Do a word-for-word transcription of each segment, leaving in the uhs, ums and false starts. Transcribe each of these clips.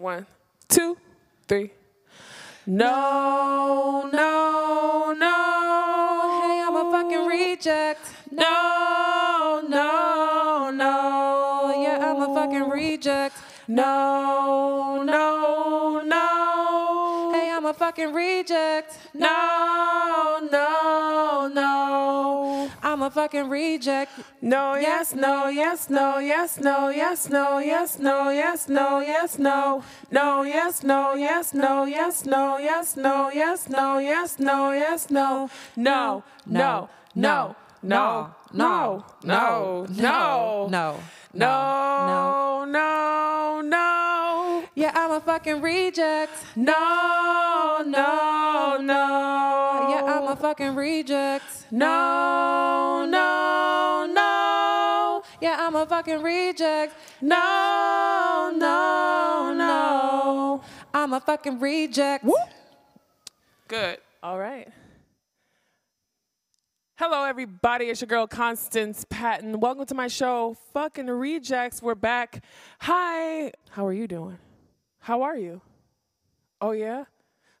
One, two, three. No, no, no. Hey, I'm a fucking reject. No, no, no. Yeah, I'm a fucking reject. No, no, no. Hey, I'm a fucking reject. No, no, no. I'm a fucking reject. No, yes, no, yes, no, yes, no, yes, no, yes, no, yes, no, yes, no. No, yes, no, yes, no, yes, no, yes, no, yes, no, yes, no, yes, no. No, no, no, no, no, no, no, no. No, no, no, no. Yeah, I'm a fucking reject. No, no, no. Yeah, I'm a fucking reject. No, no, no. Yeah, I'm a fucking reject. No, no, no. I'm a fucking reject. Woo. Good. All right. Hello, everybody. It's your girl, Constance Patton. Welcome to my show, Fucking Rejects. We're back. Hi. How are you doing? How are you? Oh, yeah?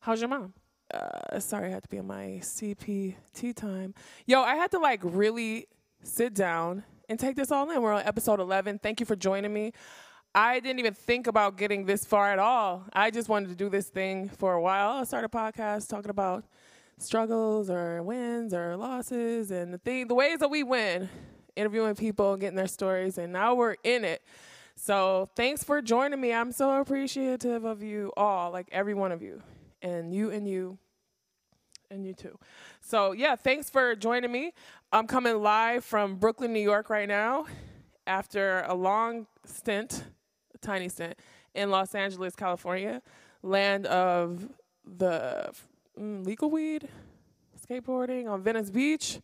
How's your mom? Uh, sorry, I had to be on my C P T time. Yo, I had to, like, really sit down and take this all in. We're on episode eleven. Thank you for joining me. I didn't even think about getting this far at all. I just wanted to do this thing for a while. I'll start a podcast talking about struggles or wins or losses and the thing, the ways that we win, interviewing people, getting their stories, and now we're in it. So thanks for joining me. I'm so appreciative of you all, like every one of you, and you and you and you too. So yeah, thanks for joining me. I'm coming live from Brooklyn, New York right now after a long stint, a tiny stint, in Los Angeles, California, land of the legal weed, skateboarding on Venice Beach.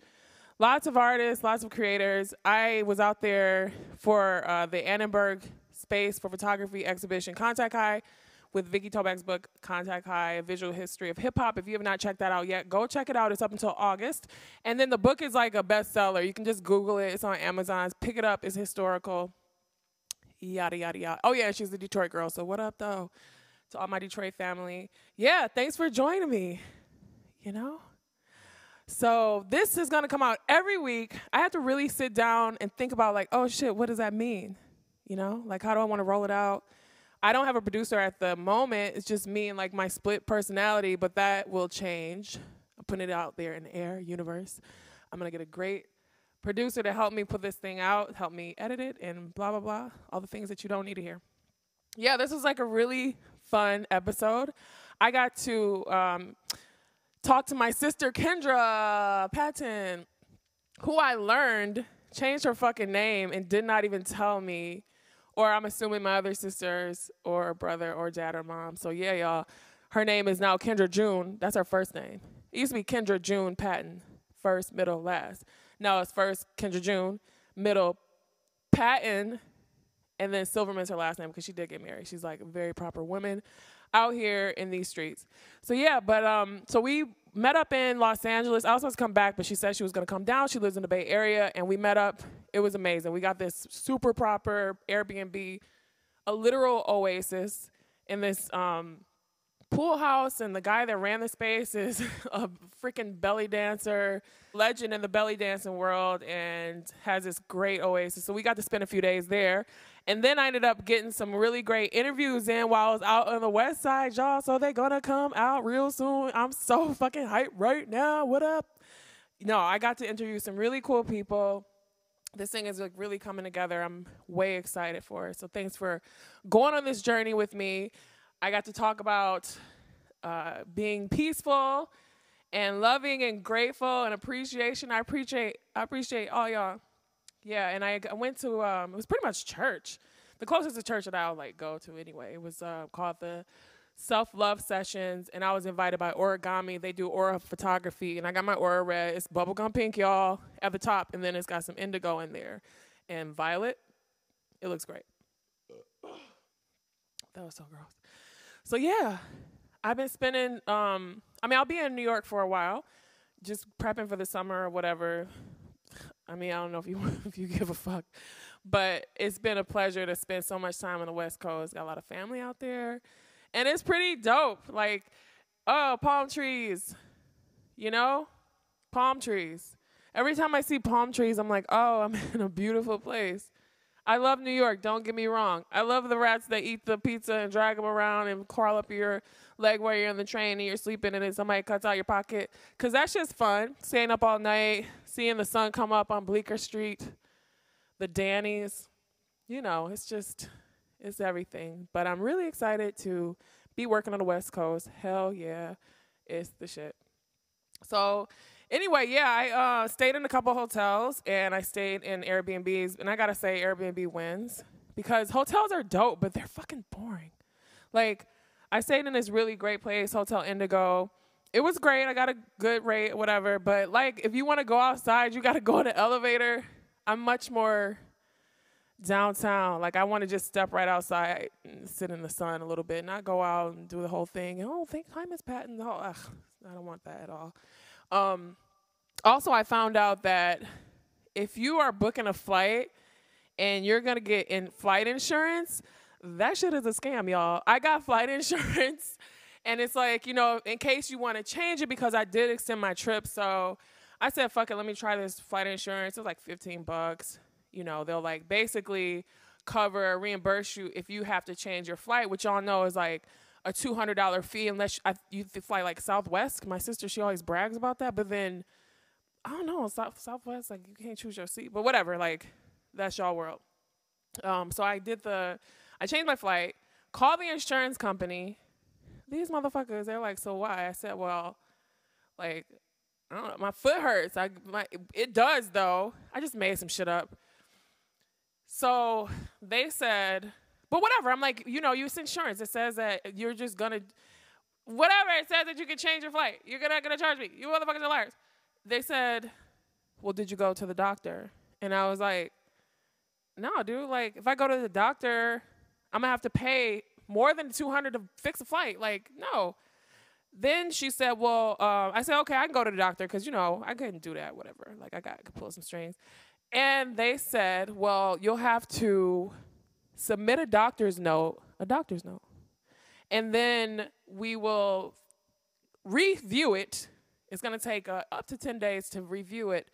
Lots of artists, lots of creators. I was out there for uh, the Annenberg Space for Photography exhibition, Contact High, with Vicky Toback's book, Contact High, A Visual History of Hip Hop. If you have not checked that out yet, go check it out. It's up until August. And then the book is like a bestseller. You can just Google it. It's on Amazon. Pick it up. It's historical. Yada, yada, yada. Oh, yeah, she's a Detroit girl, so what up, though? To all my Detroit family. Yeah, thanks for joining me, you know? So this is gonna come out every week. I have to really sit down and think about like, oh shit, what does that mean? You know, like how do I wanna roll it out? I don't have a producer at the moment. It's just me and like my split personality, but that will change. I'm putting it out there in the air, universe. I'm gonna get a great producer to help me put this thing out, help me edit it and blah, blah, blah. All the things that you don't need to hear. Yeah, this was like a really fun episode. I got to um, talk to my sister, Kendra Patton, who I learned changed her fucking name and did not even tell me, or I'm assuming my other sisters or brother or dad or mom. So yeah, y'all, her name is now Kendra June. That's her first name. It used to be Kendra June Patton, first, middle, last. Now it's first Kendra June, middle Patton, and then Silverman's her last name because she did get married. She's like a very proper woman out here in these streets. So yeah, but um, so we met up in Los Angeles. I was supposed to come back, but she said she was gonna come down. She lives in the Bay Area, and we met up. It was amazing. We got this super proper Airbnb, a literal oasis in this um, pool house, and the guy that ran the space is a freaking belly dancer, legend in the belly dancing world, and has this great oasis. So we got to spend a few days there. And then I ended up getting some really great interviews in while I was out on the west side, y'all. So they're going to come out real soon. I'm so fucking hyped right now. What up? No, I got to interview some really cool people. This thing is like really coming together. I'm way excited for it. So thanks for going on this journey with me. I got to talk about uh, being peaceful and loving and grateful and appreciation. I appreciate, I appreciate all y'all. Yeah, and I went to, um, it was pretty much church. The closest to church that I'll, like, go to anyway. It was uh, called the Self-Love Sessions, and I was invited by Origami. They do aura photography, and I got my aura red. It's bubblegum pink, y'all, at the top, and then it's got some indigo in there and violet. It looks great. That was so gross. So, yeah, I've been spending, um, I mean, I'll be in New York for a while, just prepping for the summer or whatever. I mean, I don't know if you if you give a fuck, but it's been a pleasure to spend so much time on the West Coast. Got a lot of family out there, and it's pretty dope. Like, oh, palm trees, you know, palm trees. Every time I see palm trees, I'm like, oh, I'm in a beautiful place. I love New York, don't get me wrong. I love the rats that eat the pizza and drag them around and crawl up your leg while you're in the train and you're sleeping and then somebody cuts out your pocket. Because that's just fun, staying up all night, seeing the sun come up on Bleecker Street, the Danny's. You know, it's just, it's everything. But I'm really excited to be working on the West Coast. Hell yeah, it's the shit. So anyway, yeah, I uh, stayed in a couple hotels, and I stayed in Airbnbs, and I gotta say Airbnb wins, because hotels are dope, but they're fucking boring. Like, I stayed in this really great place, Hotel Indigo. It was great, I got a good rate, whatever, but like, if you wanna go outside, you gotta go in the elevator. I'm much more downtown. Like, I want to just step right outside and sit in the sun a little bit, not go out and do the whole thing. Oh, thank you, Miss Patton. Oh, ugh, I don't want that at all. Um, also, I found out that if you are booking a flight and you're going to get in flight insurance, that shit is a scam, y'all. I got flight insurance, and it's like, you know, in case you want to change it, because I did extend my trip. So I said, fuck it, let me try this flight insurance. It was like fifteen bucks. You know, they'll like basically cover or reimburse you if you have to change your flight, which y'all know is like a two hundred dollar fee unless I, you fly like Southwest. My sister, she always brags about that. But then, I don't know, South, Southwest, like you can't choose your seat. But whatever, like that's y'all world. Um, so I did the, I changed my flight, called the insurance company. These motherfuckers, they're like, so why? I said, well, like, I don't know, my foot hurts. I, my, it does though. I just made some shit up. So they said, but whatever. I'm like, you know, use insurance. It says that you're just going to, whatever. It says that you can change your flight. You're not going to charge me. You motherfuckers are liars. They said, well, did you go to the doctor? And I was like, no, dude. Like, if I go to the doctor, I'm going to have to pay more than two hundred dollars to fix a flight. Like, no. Then she said, well, uh, I said, okay, I can go to the doctor because, you know, I couldn't do that, whatever. Like, I got I could pull some strings. And they said, well, you'll have to submit a doctor's note, a doctor's note, and then we will review it. It's going to take uh, up to ten days to review it,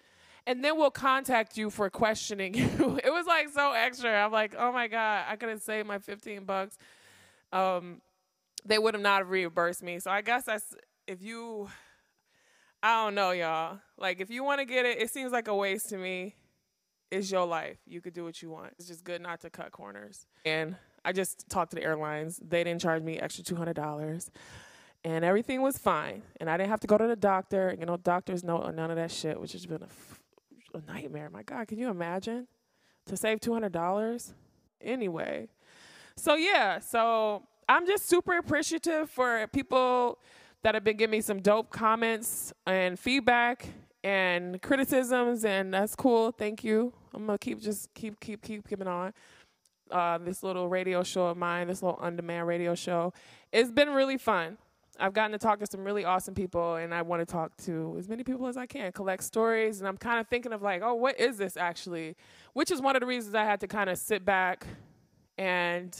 and then we'll contact you for questioning you. It was, like, so extra. I'm like, oh, my God, I couldn't save my fifteen bucks. Um, they would have not reimbursed me. So I guess that's if you – I don't know, y'all. Like, if you want to get it, it seems like a waste to me. It's your life. You could do what you want. It's just good not to cut corners. And I just talked to the airlines. They didn't charge me extra two hundred dollars. And everything was fine. And I didn't have to go to the doctor. You know, doctor's note or none of that shit, which has been a, f a nightmare. My God, can you imagine? To save two hundred dollars? Anyway. So, yeah. So, I'm just super appreciative for people that have been giving me some dope comments and feedback and criticisms, and that's cool. Thank you. I'm going to keep just keep, keep, keep keeping on. Uh, this little radio show of mine, this little on-demand radio show. It's been really fun. I've gotten to talk to some really awesome people, and I want to talk to as many people as I can, collect stories, and I'm kind of thinking of like, oh, what is this actually? Which is one of the reasons I had to kind of sit back and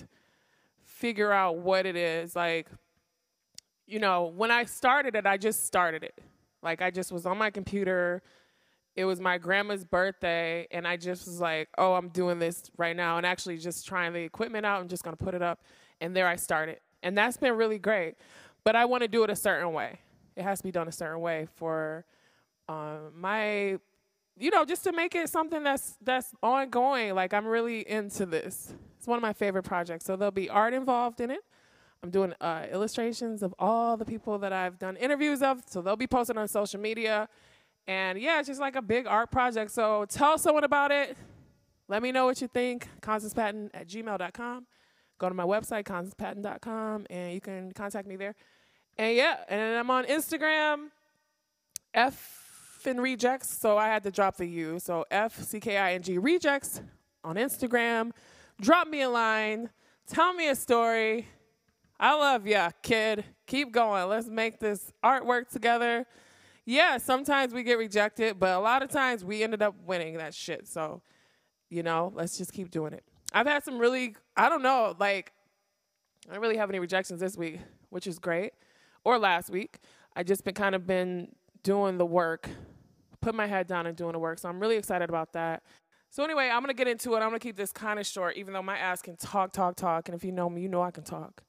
figure out what it is. Like, you know, when I started it, I just started it. Like, I just was on my computer. It was my grandma's birthday, and I just was like, oh, I'm doing this right now, and actually just trying the equipment out. I'm just going to put it up, and there I started. And that's been really great. But I want to do it a certain way. It has to be done a certain way for um, my, you know, just to make it something that's, that's ongoing. Like, I'm really into this. It's one of my favorite projects. So there'll be art involved in it. I'm doing uh, illustrations of all the people that I've done interviews of, so they'll be posted on social media. And, yeah, it's just like a big art project. So tell someone about it. Let me know what you think. Constance Patton at gmail dot com. Go to my website, Constance Patton dot com, and you can contact me there. And, yeah, and I'm on Instagram, Fucking Rejects, so I had to drop the U. So F C K I N G Rejects on Instagram. Drop me a line. Tell me a story. I love ya, kid. Keep going. Let's make this artwork together. Yeah, sometimes we get rejected, but a lot of times we ended up winning that shit. So, you know, let's just keep doing it. I've had some really, I don't know, like, I don't really have any rejections this week, which is great, or last week. I just been kind of been doing the work, put my head down and doing the work. So I'm really excited about that. So anyway, I'm going to get into it. I'm going to keep this kind of short, even though my ass can talk, talk, talk. And if you know me, you know I can talk.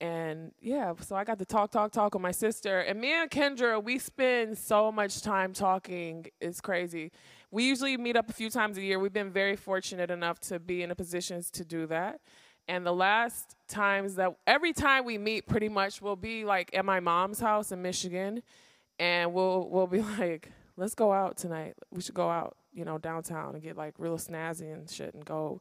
And yeah, so I got to talk, talk, talk with my sister. And me and Kendra, we spend so much time talking. It's crazy. We usually meet up a few times a year. We've been very fortunate enough to be in the positions to do that. And the last times that, every time we meet pretty much will be like at my mom's house in Michigan. And we'll, we'll be like, let's go out tonight. We should go out, you know, downtown and get like real snazzy and shit and go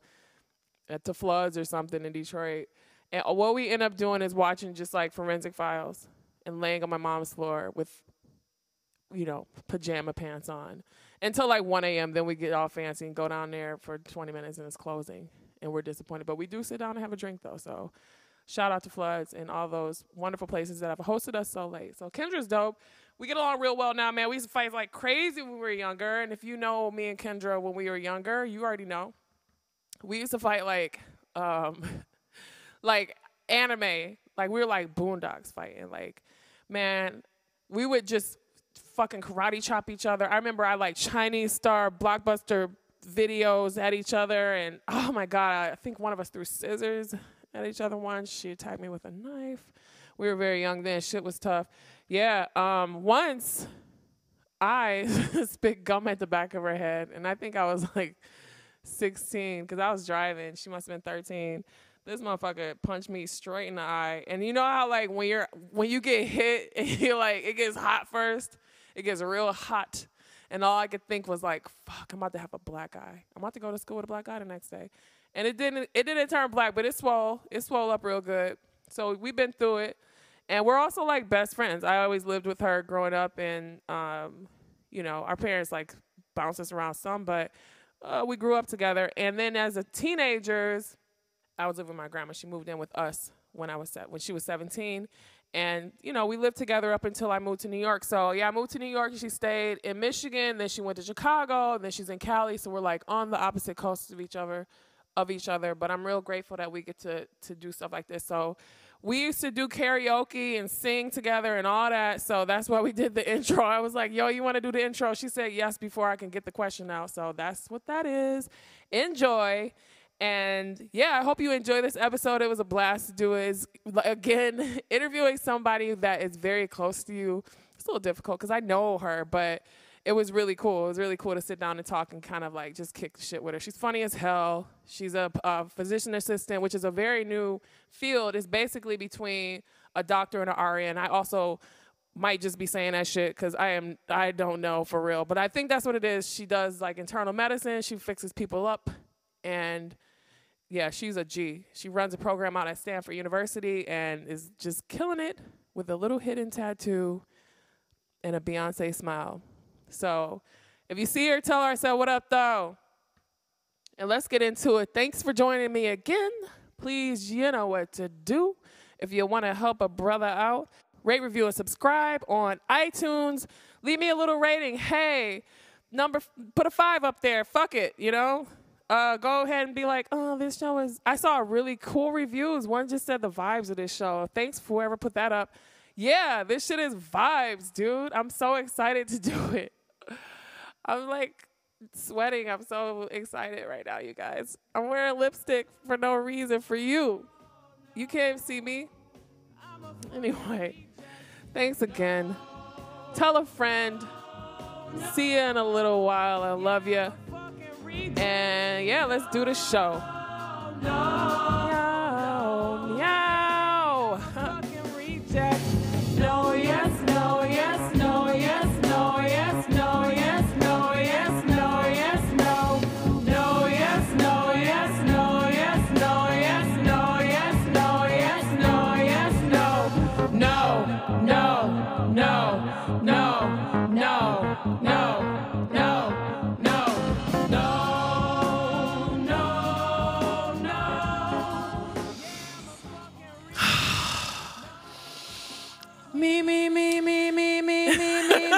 at the Floods or something in Detroit. And what we end up doing is watching just like Forensic Files and laying on my mom's floor with, you know, pajama pants on until like one A M Then we get all fancy and go down there for twenty minutes and it's closing and we're disappointed. But we do sit down and have a drink though. So shout out to Floods and all those wonderful places that have hosted us so late. So Kendra's dope. We get along real well now, man. We used to fight like crazy when we were younger. And if you know me and Kendra when we were younger, you already know. We used to fight like... Um, like anime, like we were like boondocks fighting. Like, man, we would just fucking karate chop each other. I remember I like Chinese star blockbuster videos at each other, and oh my god, I think one of us threw scissors at each other once. She attacked me with a knife. We were very young then. Shit was tough. Yeah, um, once I spit gum at the back of her head, and I think I was like sixteen because I was driving. She must have been thirteen. This motherfucker punched me straight in the eye. And you know how, like, when you're when you get hit, and you're like, it gets hot first. It gets real hot. And all I could think was, like, fuck, I'm about to have a black eye. I'm about to go to school with a black eye the next day. And it didn't it didn't turn black, but it swole. It swole up real good. So we've been through it. And we're also, like, best friends. I always lived with her growing up. And, um, you know, our parents, like, bounced us around some. But uh, we grew up together. And then as a teenagers... I was living with my grandma. She moved in with us when I was set, when she was seventeen. And, you know, we lived together up until I moved to New York. So, yeah, I moved to New York. And she stayed in Michigan. Then she went to Chicago. And then she's in Cali. So we're, like, on the opposite coasts of each other. Of each other. But I'm real grateful that we get to, to do stuff like this. So we used to do karaoke and sing together and all that. So that's why we did the intro. I was like, yo, you want to do the intro? She said yes before I can get the question out. So that's what that is. Enjoy. And, yeah, I hope you enjoy this episode. It was a blast to do it. It's, again, interviewing somebody that is very close to you. It's a little difficult because I know her, but it was really cool. It was really cool to sit down and talk and kind of, like, just kick shit with her. She's funny as hell. She's a, a physician assistant, which is a very new field. It's basically between a doctor and an R N. I also might just be saying that shit because I am I don't know for real. But I think that's what it is. She does, like, internal medicine. She fixes people up. And... yeah, she's a G. She runs a program out at Stanford University and is just killing it with a little hidden tattoo and a Beyonce smile. So if you see her, tell her I said, what up, though? And let's get into it. Thanks for joining me again. Please, you know what to do. If you want to help a brother out, rate, review, and subscribe on iTunes. Leave me a little rating. Hey, number, put a five up there. Fuck it, you know? Uh, go ahead and be like, oh, this show is... I saw really cool reviews. One just said the vibes of this show. Thanks for whoever put that up. Yeah, this shit is vibes, dude. I'm so excited to do it. I'm, like, sweating. I'm so excited right now, you guys. I'm wearing lipstick for no reason for you. You can't see me. Anyway, thanks again. Tell a friend. See you in a little while. I love you. And yeah, let's do the show. No, no, meow, fucking reject. No, yes, no, yes, no, yes, no, yes, no, yes, no, yes, no, yes, no, no, yes, no, yes, no, yes, no, yes, no, yes, no, yes, no, yes, no, no, no, no, no, no, no. Me, me, me, me, me, me, me, me,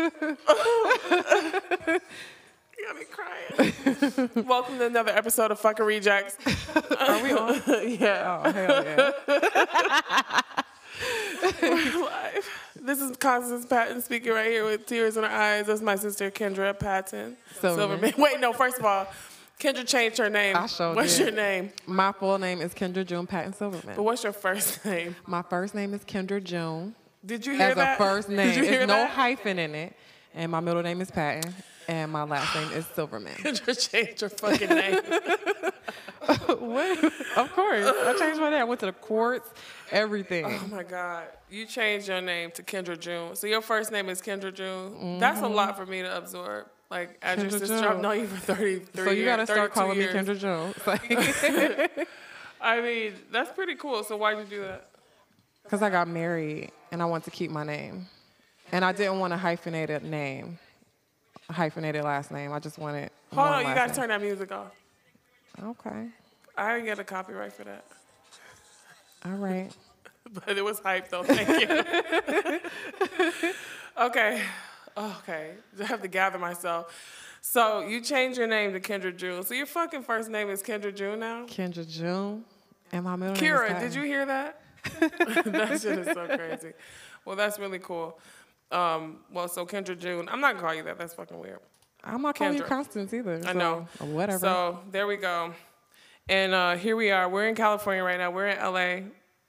Oh, yeah. You got me crying. Welcome to another episode of Fucking Rejects. Are we on? Yeah. Oh, hell yeah. We're live. This is Constance Patton speaking right here with tears in her eyes. That's my sister, Kendra Patton Silverman. Silverman. Wait, no, first of all, Kendra changed her name. I showed What's it. your name? My full name is Kendra June Patton Silverman. But what's your first name? My first name is Kendra June. Did you hear As that? As a first name. Did you hear There's that? No hyphen in it. And my middle name is Patton. And my last name is Silverman. Kendra changed her fucking name. What? Of course. I changed my name. I went to the courts, everything. Oh, my God. You changed your name to Kendra June. So your first name is Kendra June. Mm-hmm. That's a lot for me to absorb. Like, as Kendra your sister, June. I've known you for thirty-three years. So you got to start calling years. me Kendra June. Like, I mean, that's pretty cool. So why'd you do that? Because I got married, and I wanted to keep my name. And I didn't want a hyphenated name, a hyphenated last name. I just wanted Hold one on, last you got to turn that music off. Okay. I didn't get a copyright for that. All right. But it was hype, though. Thank you. Okay. Okay. I have to gather myself. So you changed your name to Kendra June. So your fucking first name is Kendra June now? Kendra June. And my middle name is Kira, did you hear that? That shit is so crazy. Well, that's really cool. Um, well, so Kendra June. I'm not going to call you that. That's fucking weird. I'm not calling you Constance either. So I know. Whatever. So there we go. And uh, here we are. We're in California right now. We're in L A.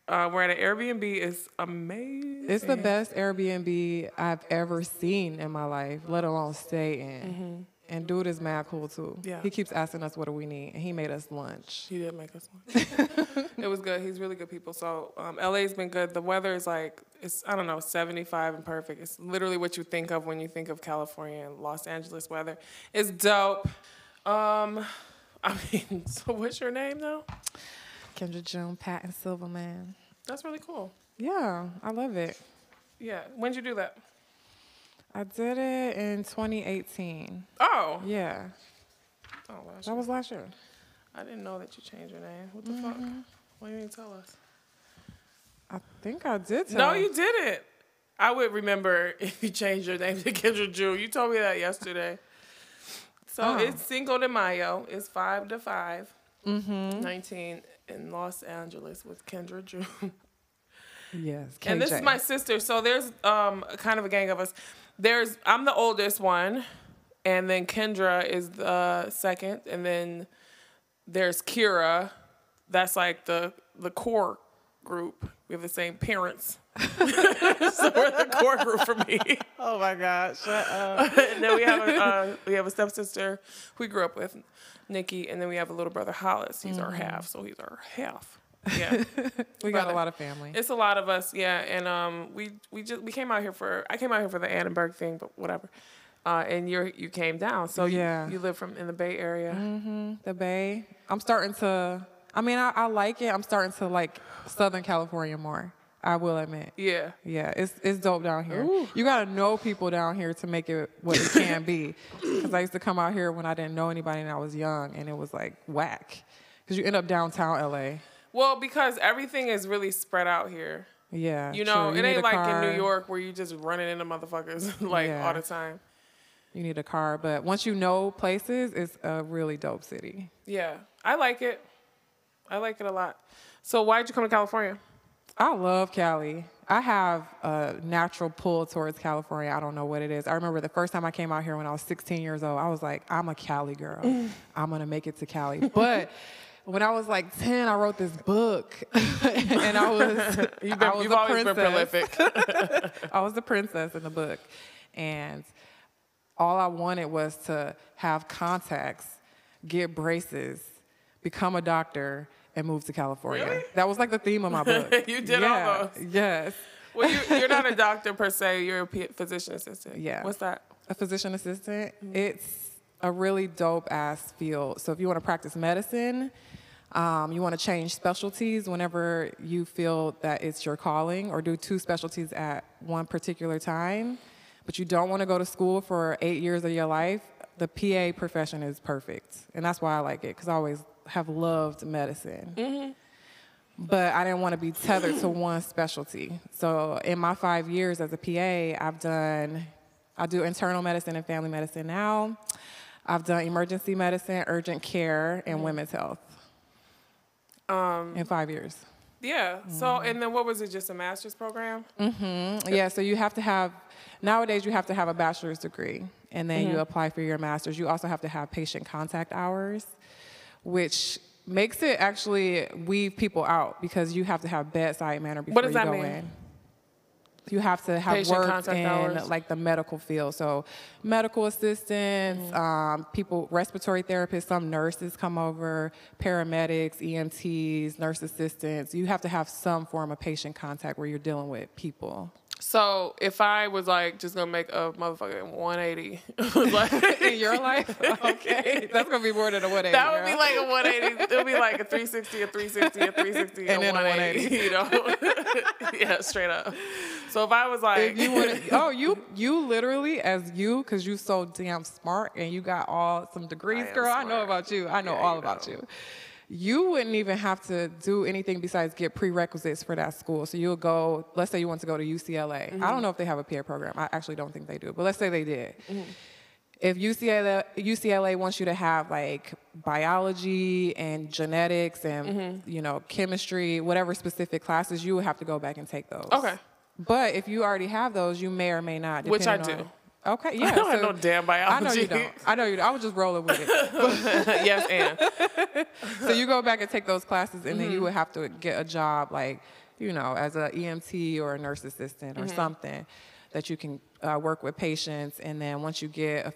Uh, we're at an Airbnb. It's amazing. It's the best Airbnb I've ever seen in my life, let alone stay in. Mm-hmm. And dude is mad cool, too. Yeah. He keeps asking us what do we need, and he made us lunch. He did make us lunch. It was good. He's really good people. So um, L A's been good. The weather is like, it's I don't know, seventy-five and perfect. It's literally what you think of when you think of California and Los Angeles weather. It's dope. Um, I mean, so what's your name, though? Kendra June Patton Silverman. That's really cool. Yeah, I love it. Yeah. When'd you do that? I did it in twenty eighteen. Oh. Yeah. Oh, last year. That was last year. I didn't know that you changed your name. What the mm-hmm. fuck? Why didn't you tell us? I think I did tell No, us. You didn't. I would remember if you changed your name to Kendra June. You told me that yesterday. So oh. It's Cinco de Mayo. It's five to five. Mm-hmm. nineteen in Los Angeles with Kendra June. Yes, K J. And this is my sister. So there's um, kind of a gang of us. There's I'm the oldest one, and then Kendra is the second, and then there's Kira. That's like the the core group. We have the same parents, so we're the core group for me. Oh my God! Shut up. And then we have a uh, we have a stepsister who we grew up with, Nikki, and then we have a little brother Hollis. He's mm-hmm. our half, so he's our half. Yeah, we got a lot of family. It's a lot of us, yeah. And um, we we just we came out here for I came out here for the Annenberg thing, but whatever. Uh, and you you came down, so yeah. You, you live from in the Bay Area. Mm-hmm. The Bay. I'm starting to. I mean, I, I like it. I'm starting to like Southern California more. I will admit. Yeah. Yeah. It's it's dope down here. Ooh. You gotta know people down here to make it what it can be. Because I used to come out here when I didn't know anybody and I was young, and it was like whack. Because you end up downtown L A. Well, because everything is really spread out here. Yeah, you know, true. It you ain't like car. in New York where you just running into motherfuckers like yeah. all the time. You need a car, but once you know places, it's a really dope city. Yeah, I like it. I like it a lot. So why'd you come to California? I love Cali. I have a natural pull towards California. I don't know what it is. I remember the first time I came out here when I was sixteen years old, I was like, I'm a Cali girl. I'm going to make it to Cali. But... When I was like ten, I wrote this book, and I was you've, been, I was you've a always princess. been prolific. I was the princess in the book, and all I wanted was to have contacts, get braces, become a doctor, and move to California. Really? That was like the theme of my book. You did yeah, all those. Yes. Well, you, you're not a doctor per se. You're a physician assistant. Yeah. What's that? a physician assistant, mm-hmm. it's a really dope-ass field. So if you want to practice medicine, um, you want to change specialties whenever you feel that it's your calling, or do two specialties at one particular time, but you don't want to go to school for eight years of your life, the P A profession is perfect. And that's why I like it, because I always have loved medicine. Mm-hmm. But I didn't want to be tethered to one specialty. So in my five years as a P A, I've done, I do internal medicine and family medicine now. I've done emergency medicine, urgent care, and mm-hmm. women's health um, in five years. Yeah, mm-hmm. so, and then what was it, just a master's program? Mm-hmm, yeah, so you have to have, nowadays you have to have a bachelor's degree, and then mm-hmm. you apply for your master's. You also have to have patient contact hours, which makes it actually weed people out, because you have to have bedside manner before you go in. What does that mean? You have to have worked in hours. like the medical field. So medical assistants, mm-hmm. um, people, respiratory therapists, some nurses come over, paramedics, E M Ts, nurse assistants. You have to have some form of patient contact where you're dealing with people. So if I was like just gonna make a motherfucking one eighty like, in your life, okay, that's gonna be more than a one eighty. That would girl. be like a one eighty. It'll be like a three sixty, a three sixty, a three sixty, and a one eighty. You know, yeah, straight up. So if I was like, if you wanna, oh, you you literally as you, because you so damn smart and you got all some degrees, I girl. Smart. I know about you. I know yeah, all you about know. you. You wouldn't even have to do anything besides get prerequisites for that school. So you'll go, let's say you want to go to U C L A. Mm-hmm. I don't know if they have a P A program. I actually don't think they do, but let's say they did. Mm-hmm. If U C L A, U C L A wants you to have like biology and genetics and mm-hmm. you know, chemistry, whatever specific classes, you would have to go back and take those. Okay. But if you already have those, you may or may not. Which I do. On, Okay, yeah. I don't so, have no damn biology. I know you don't. I know you don't. I was just rolling with it. Yes, and. So you go back and take those classes, and mm-hmm. then you would have to get a job, like, you know, as an E M T or a nurse assistant or mm-hmm. something that you can uh, work with patients. And then once you get, a,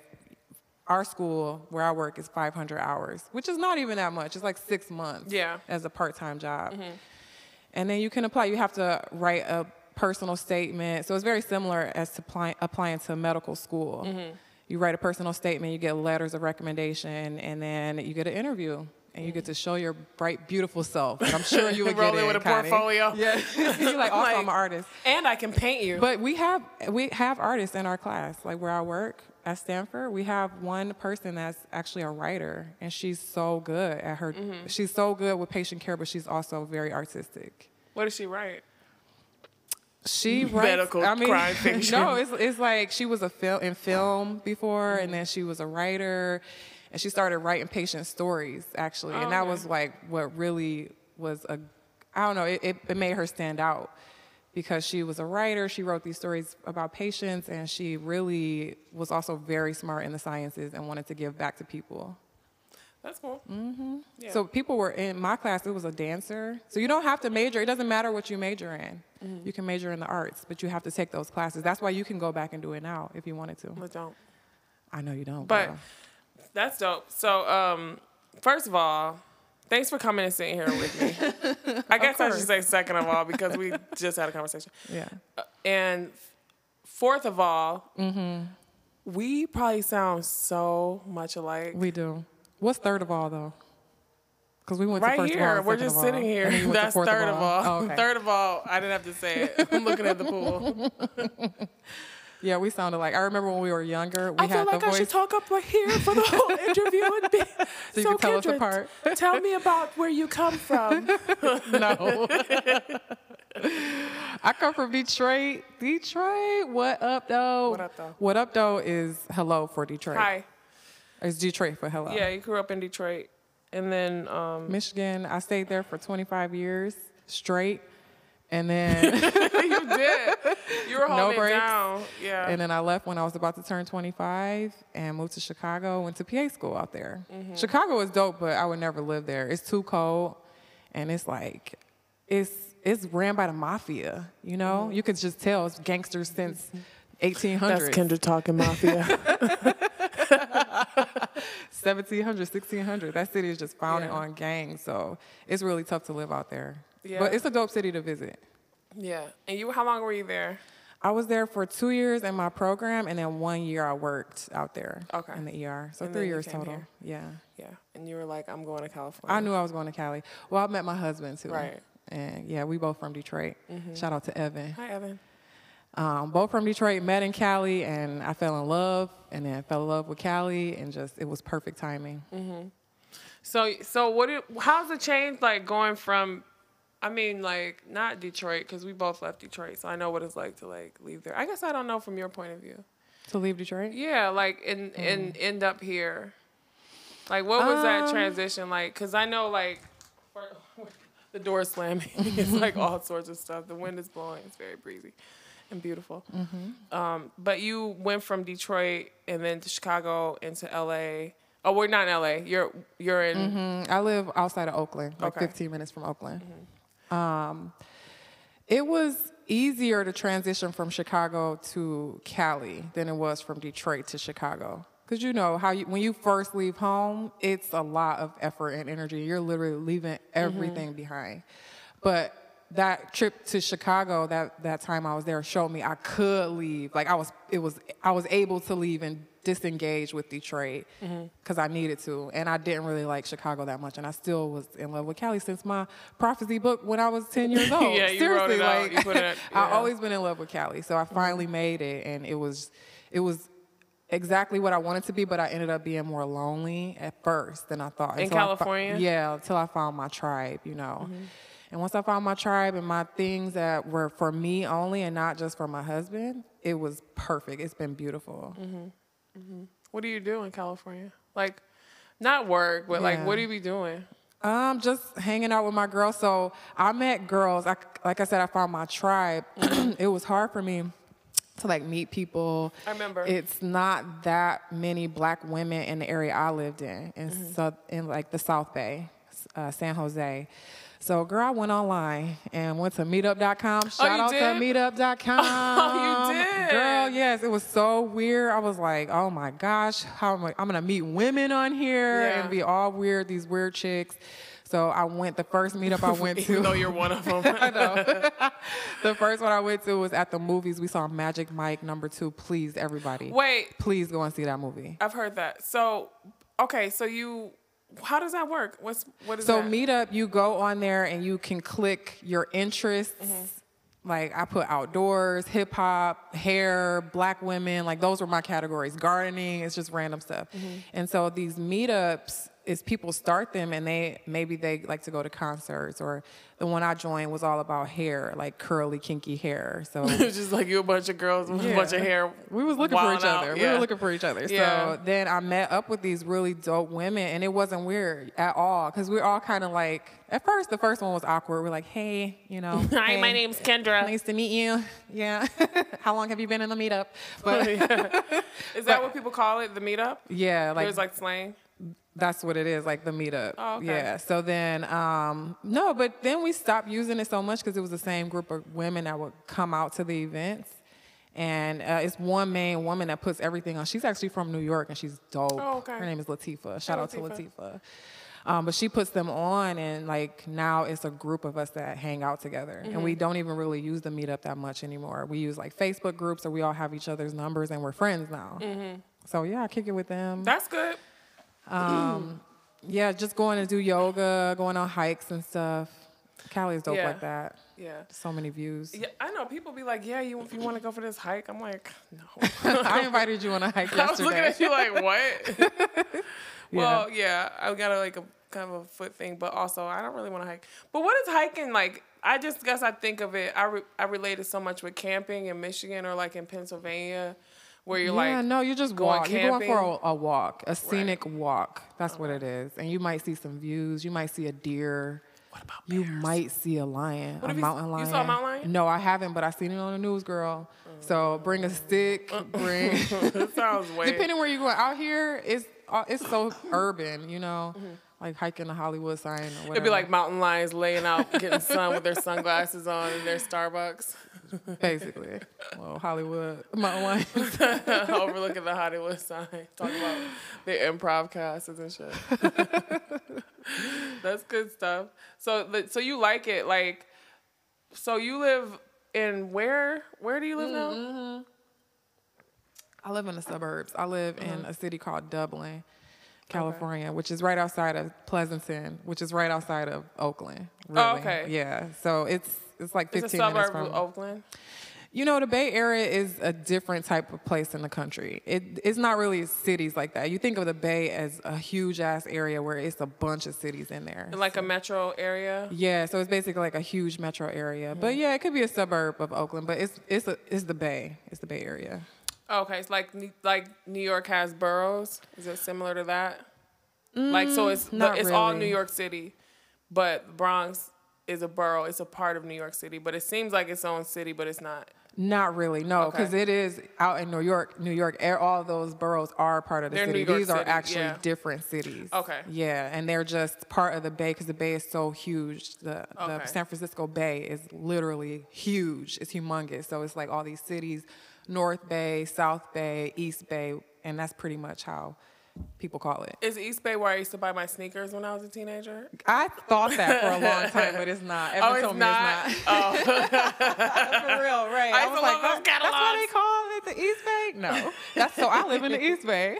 our school where I work is five hundred hours, which is not even that much. It's like six months yeah. as a part-time job. Mm-hmm. And then you can apply. You have to write a personal statement. So it's very similar as to apply, applying to medical school. Mm-hmm. You write a personal statement, you get letters of recommendation, and then you get an interview, and mm-hmm. you get to show your bright, beautiful self. And I'm sure you would get in, with a Connie. portfolio. Yeah. You're like, also, like, I'm an artist. And I can paint you. But we have, we have artists in our class, like where I work at Stanford. We have one person that's actually a writer, and she's so good at her, mm-hmm. she's so good with patient care, but she's also very artistic. What does she write? She writes, medical I mean, crime fiction. No, it's it's like she was a fil- in film before, mm-hmm. and then she was a writer, and she started writing patient stories actually, oh, and that okay. was like what really was a, I don't know, it, it it made her stand out because she was a writer. She wrote these stories about patients, and she really was also very smart in the sciences and wanted to give back to people. That's cool. Mm-hmm. Yeah. So people were in my class, it was a dancer. So you don't have to major. It doesn't matter what you major in. Mm-hmm. You can major in the arts, but you have to take those classes. That's why you can go back and do it now if you wanted to. But don't. I know you don't. But girl. That's dope. So um, first of all, thanks for coming and sitting here with me. I guess I should say second of all, because we just had a conversation. Yeah. Uh, and fourth of all, mm-hmm. we probably sound so much alike. We do. What's third of all, though? Because we went right to first here. Of all. Right here. We're just sitting all. here. We That's third of all. Of all. Oh, okay. Third of all, I didn't have to say it. I'm looking at the pool. Yeah, we sounded like. I remember when we were younger. We I had feel like the I voice. should talk up right here for the whole interview. And be, so you so can tell Kendra, us apart. Tell me about where you come from. No. I come from Detroit. Detroit, what up, though? What up, though? What up, though, is hello for Detroit. Hi. It's Detroit for hello. Yeah, you grew up in Detroit. And then... Um, Michigan, I stayed there for twenty-five years straight. And then... You did. You were holding no breaks. It down. Yeah. And then I left when I was about to turn twenty-five and moved to Chicago. Went to P A school out there. Mm-hmm. Chicago is dope, but I would never live there. It's too cold. And it's like... It's, it's ran by the mafia, you know? Mm-hmm. You could just tell it's gangsters since eighteen hundred. That's Kendra talking mafia. seventeen hundred, sixteen hundred. That city is just founded yeah. on gangs, so it's really tough to live out there. Yeah. But it's a dope city to visit. Yeah. And you, how long were you there? I was there for two years in my program, and then one year I worked out there okay. in the E R. So and three years total. Here. Yeah. Yeah. And you were like, I'm going to California. I knew I was going to Cali. Well, I met my husband, too. Right. And, yeah, we both from Detroit. Mm-hmm. Shout out to Evan. Hi, Evan. Um, both from Detroit, met in Cali, and I fell in love, and then fell in love with Cali, and just it was perfect timing. Mm-hmm. So, so what? Did, how's the change like going from? I mean, like not Detroit because we both left Detroit, so I know what it's like to like leave there. I guess I don't know from your point of view. To leave Detroit? Yeah, like and mm-hmm. and end up here. Like, what was um, that transition like? Because I know like. The door's slamming. It's like all sorts of stuff. The wind is blowing. It's very breezy and beautiful. Mm-hmm. Um, but you went from Detroit and then to Chicago and to L A. Oh, we're not in L A. You're you're in. Mm-hmm. I live outside of Oakland, like okay. fifteen minutes from Oakland. Mm-hmm. Um, it was easier to transition from Chicago to Cali than it was from Detroit to Chicago. Because you know, how you, when you first leave home, it's a lot of effort and energy. You're literally leaving everything mm-hmm. behind. But that trip to Chicago, that, that time I was there, showed me I could leave. Like I was, it was, I was able to leave and disengage with Detroit because mm-hmm. I needed to. And I didn't really like Chicago that much. And I still was in love with Cali since my prophecy book when I was ten years old. Yeah, you Seriously, wrote it like, out. You put it at, yeah. I've always been in love with Cali. So I finally mm-hmm. made it, and it was, it was. exactly what I wanted to be, but I ended up being more lonely at first than I thought. In California? Yeah, until I found my tribe, you know. Mm-hmm. And once I found my tribe and my things that were for me only and not just for my husband, it was perfect. It's been beautiful. Mm-hmm. Mm-hmm. What do you do in California? Like, not work, but yeah. like, what do you be doing? Um, just hanging out with my girls. So I met girls. I, like I said, I found my tribe. It was hard for me to like meet people. I remember. It's not that many black women in the area I lived in, in, mm-hmm. so, in like the South Bay, uh, San Jose. So girl, I went online and went to Meetup dot com. Shout oh, you out did? to Meetup dot com. Oh, you did? Girl, yes. It was so weird. I was like, oh my gosh, how am I, I'm gonna meet women on here yeah. and be all weird, these weird chicks. So I went, the first meetup I went to. Even though you're one of them. I know. The first one I went to was at the movies. We saw Magic Mike number two. Please, everybody. Wait. Please go and see that movie. I've heard that. So, okay, so you, how does that work? What's, what is so that? So Meetup, you go on there and you can click your interests. Mm-hmm. Like I put outdoors, hip hop, hair, black women. Like those were my categories. Gardening, it's just random stuff. Mm-hmm. And so these meetups, is people start them and they maybe they like to go to concerts, or the one I joined was all about hair, like curly, kinky hair. So it was just like you a bunch of girls with yeah. a bunch of hair. We was looking for each out. other. Yeah. We were looking for each other. Yeah. So then I met up with these really dope women, and it wasn't weird at all because we we're all kind of like, at first the first one was awkward. We're like, hey, you know. Hi, hey, my name's Kendra. Nice to meet you. Yeah. How long have you been in the meetup? But yeah. Is that but, what people call it, the meetup? Yeah. Like, there's like slang? That's what it is, like the meetup. Oh, okay. Yeah. So then, um, no, but then we stopped using it so much because it was the same group of women that would come out to the events. And uh, it's one main woman that puts everything on. She's actually from New York, and she's dope. Oh, okay. Her name is Latifah. Shout out to Latifah. Um, but she puts them on, and like now it's a group of us that hang out together. Mm-hmm. And we don't even really use the meetup that much anymore. We use like Facebook groups, or we all have each other's numbers, and we're friends now. Mm-hmm. So yeah, I kick it with them. That's good. Um, yeah, just going to do yoga, going on hikes and stuff. Cali is dope yeah. like that. Yeah. So many views. Yeah, I know. People be like, yeah, you if you want to go for this hike. I'm like, no. I invited you on a hike yesterday. I was looking at you like, what? yeah. Well, yeah, I've got a, like a kind of a foot thing, but also I don't really want to hike. But what is hiking like? I just guess I think of it, I, re- I related so much with camping in Michigan or like in Pennsylvania. Where you're yeah, like, no, you're just going walk. Camping. You're going for a, a walk, a scenic right. walk. That's okay. what it is. And you might see some views. You might see a deer. What about bears? You might see a lion, what a mountain you, lion. You saw a mountain lion? No, I haven't, but I seen it on the news, girl. Mm. So bring a stick. Bring. That sounds way. Depending where you're going. Out here, it's it's so urban, you know. Mm-hmm. Like hiking a Hollywood sign or whatever. It'd be like mountain lions laying out, getting sun with their sunglasses on and their Starbucks. Basically. Well, Hollywood, mountain lions. Overlooking the Hollywood sign. Talking about the improv classes and shit. That's good stuff. So, so you like it. Like, so you live And where where do you live now? Mm-hmm. I live in the suburbs. I live mm-hmm. in a city called Dublin, California, okay. which is right outside of Pleasanton, which is right outside of Oakland. Really. Oh, okay. Yeah. So it's it's like fifteen it's a suburb minutes from of Oakland. You know, the Bay Area is a different type of place in the country. It, it's not really cities like that. You think of the Bay as a huge-ass area where it's a bunch of cities in there. And like so, a metro area? Yeah, so it's basically like a huge metro area. Mm-hmm. But, yeah, it could be a suburb of Oakland, but it's it's a, it's the Bay. It's the Bay Area. Okay, it's like, like New York has boroughs. Is it similar to that? Mm, like, so it's the, it's really. all New York City, but Bronx is a borough. It's a part of New York City, but it seems like its own city, but it's not. Not really, no, because okay. it is out in New York. New York, all those boroughs are part of the they're city. These City, are actually yeah. different cities. Okay. Yeah, and they're just part of the Bay because the Bay is so huge. The, okay. the San Francisco Bay is literally huge. It's humongous. So it's like all these cities, North Bay, South Bay, East Bay, and that's pretty much how people call it. Is East Bay where I used to buy my sneakers when I was a teenager? I thought that for a long time, but it's not. Evan oh, told it's me not? it's not. Oh. For real, right. I, I was like, that's, that's why they call it the East Bay? No. That's so I live in the East Bay.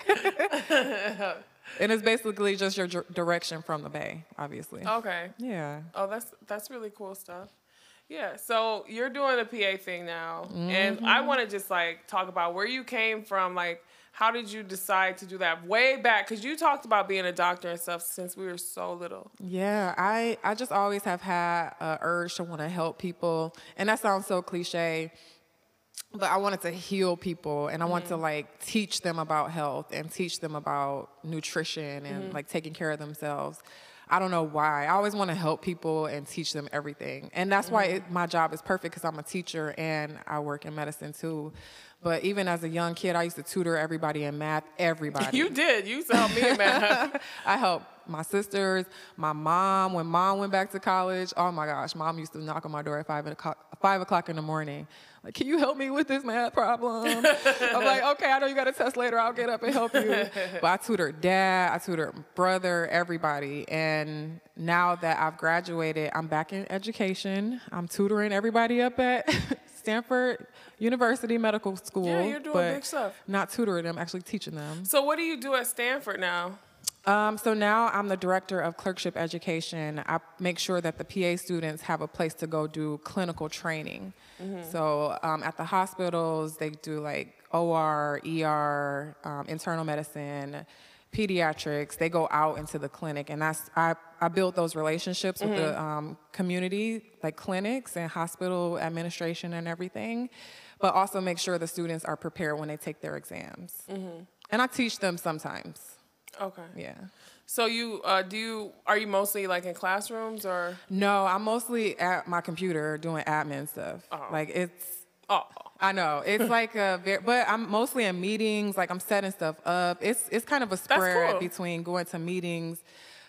And it's basically just your direction from the Bay, obviously. Okay. Yeah. Oh, that's that's really cool stuff. Yeah, so you're doing a P A thing now, mm-hmm. and I want to just, like, talk about where you came from, like, how did you decide to do that way back? Because you talked about being a doctor and stuff since we were so little. Yeah, I, I just always have had an urge to want to help people. And that sounds so cliche, but I wanted to heal people. And I mm-hmm. wanted to, like, teach them about health and teach them about nutrition and, mm-hmm. like, taking care of themselves. I don't know why. I always want to help people and teach them everything. And that's mm-hmm. why it, my job is perfect because I'm a teacher and I work in medicine, too. But even as a young kid, I used to tutor everybody in math, everybody. You did. You used to help me in math. I helped my sisters, my mom. When mom went back to college, oh, my gosh, mom used to knock on my door at five o'clock in the morning. Like, can you help me with this math problem? I'm like, okay, I know you got a test later. I'll get up and help you. But I tutored dad. I tutored brother, everybody. And now that I've graduated, I'm back in education. I'm tutoring everybody up at Stanford University Medical School. Yeah, you're doing but big stuff. Not tutoring them, actually teaching them. So what do you do at Stanford now? Um, so now I'm the director of clerkship education. I make sure that the P A students have a place to go do clinical training. Mm-hmm. So um, at the hospitals, they do like O R, E R, um, internal medicine, pediatrics. They go out into the clinic, and that's I, I build those relationships mm-hmm. with the um, community, like clinics and hospital administration and everything, but also make sure the students are prepared when they take their exams. Mm-hmm. And I teach them sometimes. Okay. Yeah. So you uh, do you are you mostly like in classrooms or? No, I'm mostly at my computer doing admin stuff. Uh-huh. Like it's. Oh, I know. It's like a very, but I'm mostly in meetings. Like I'm setting stuff up. It's it's kind of a spread cool. between going to meetings.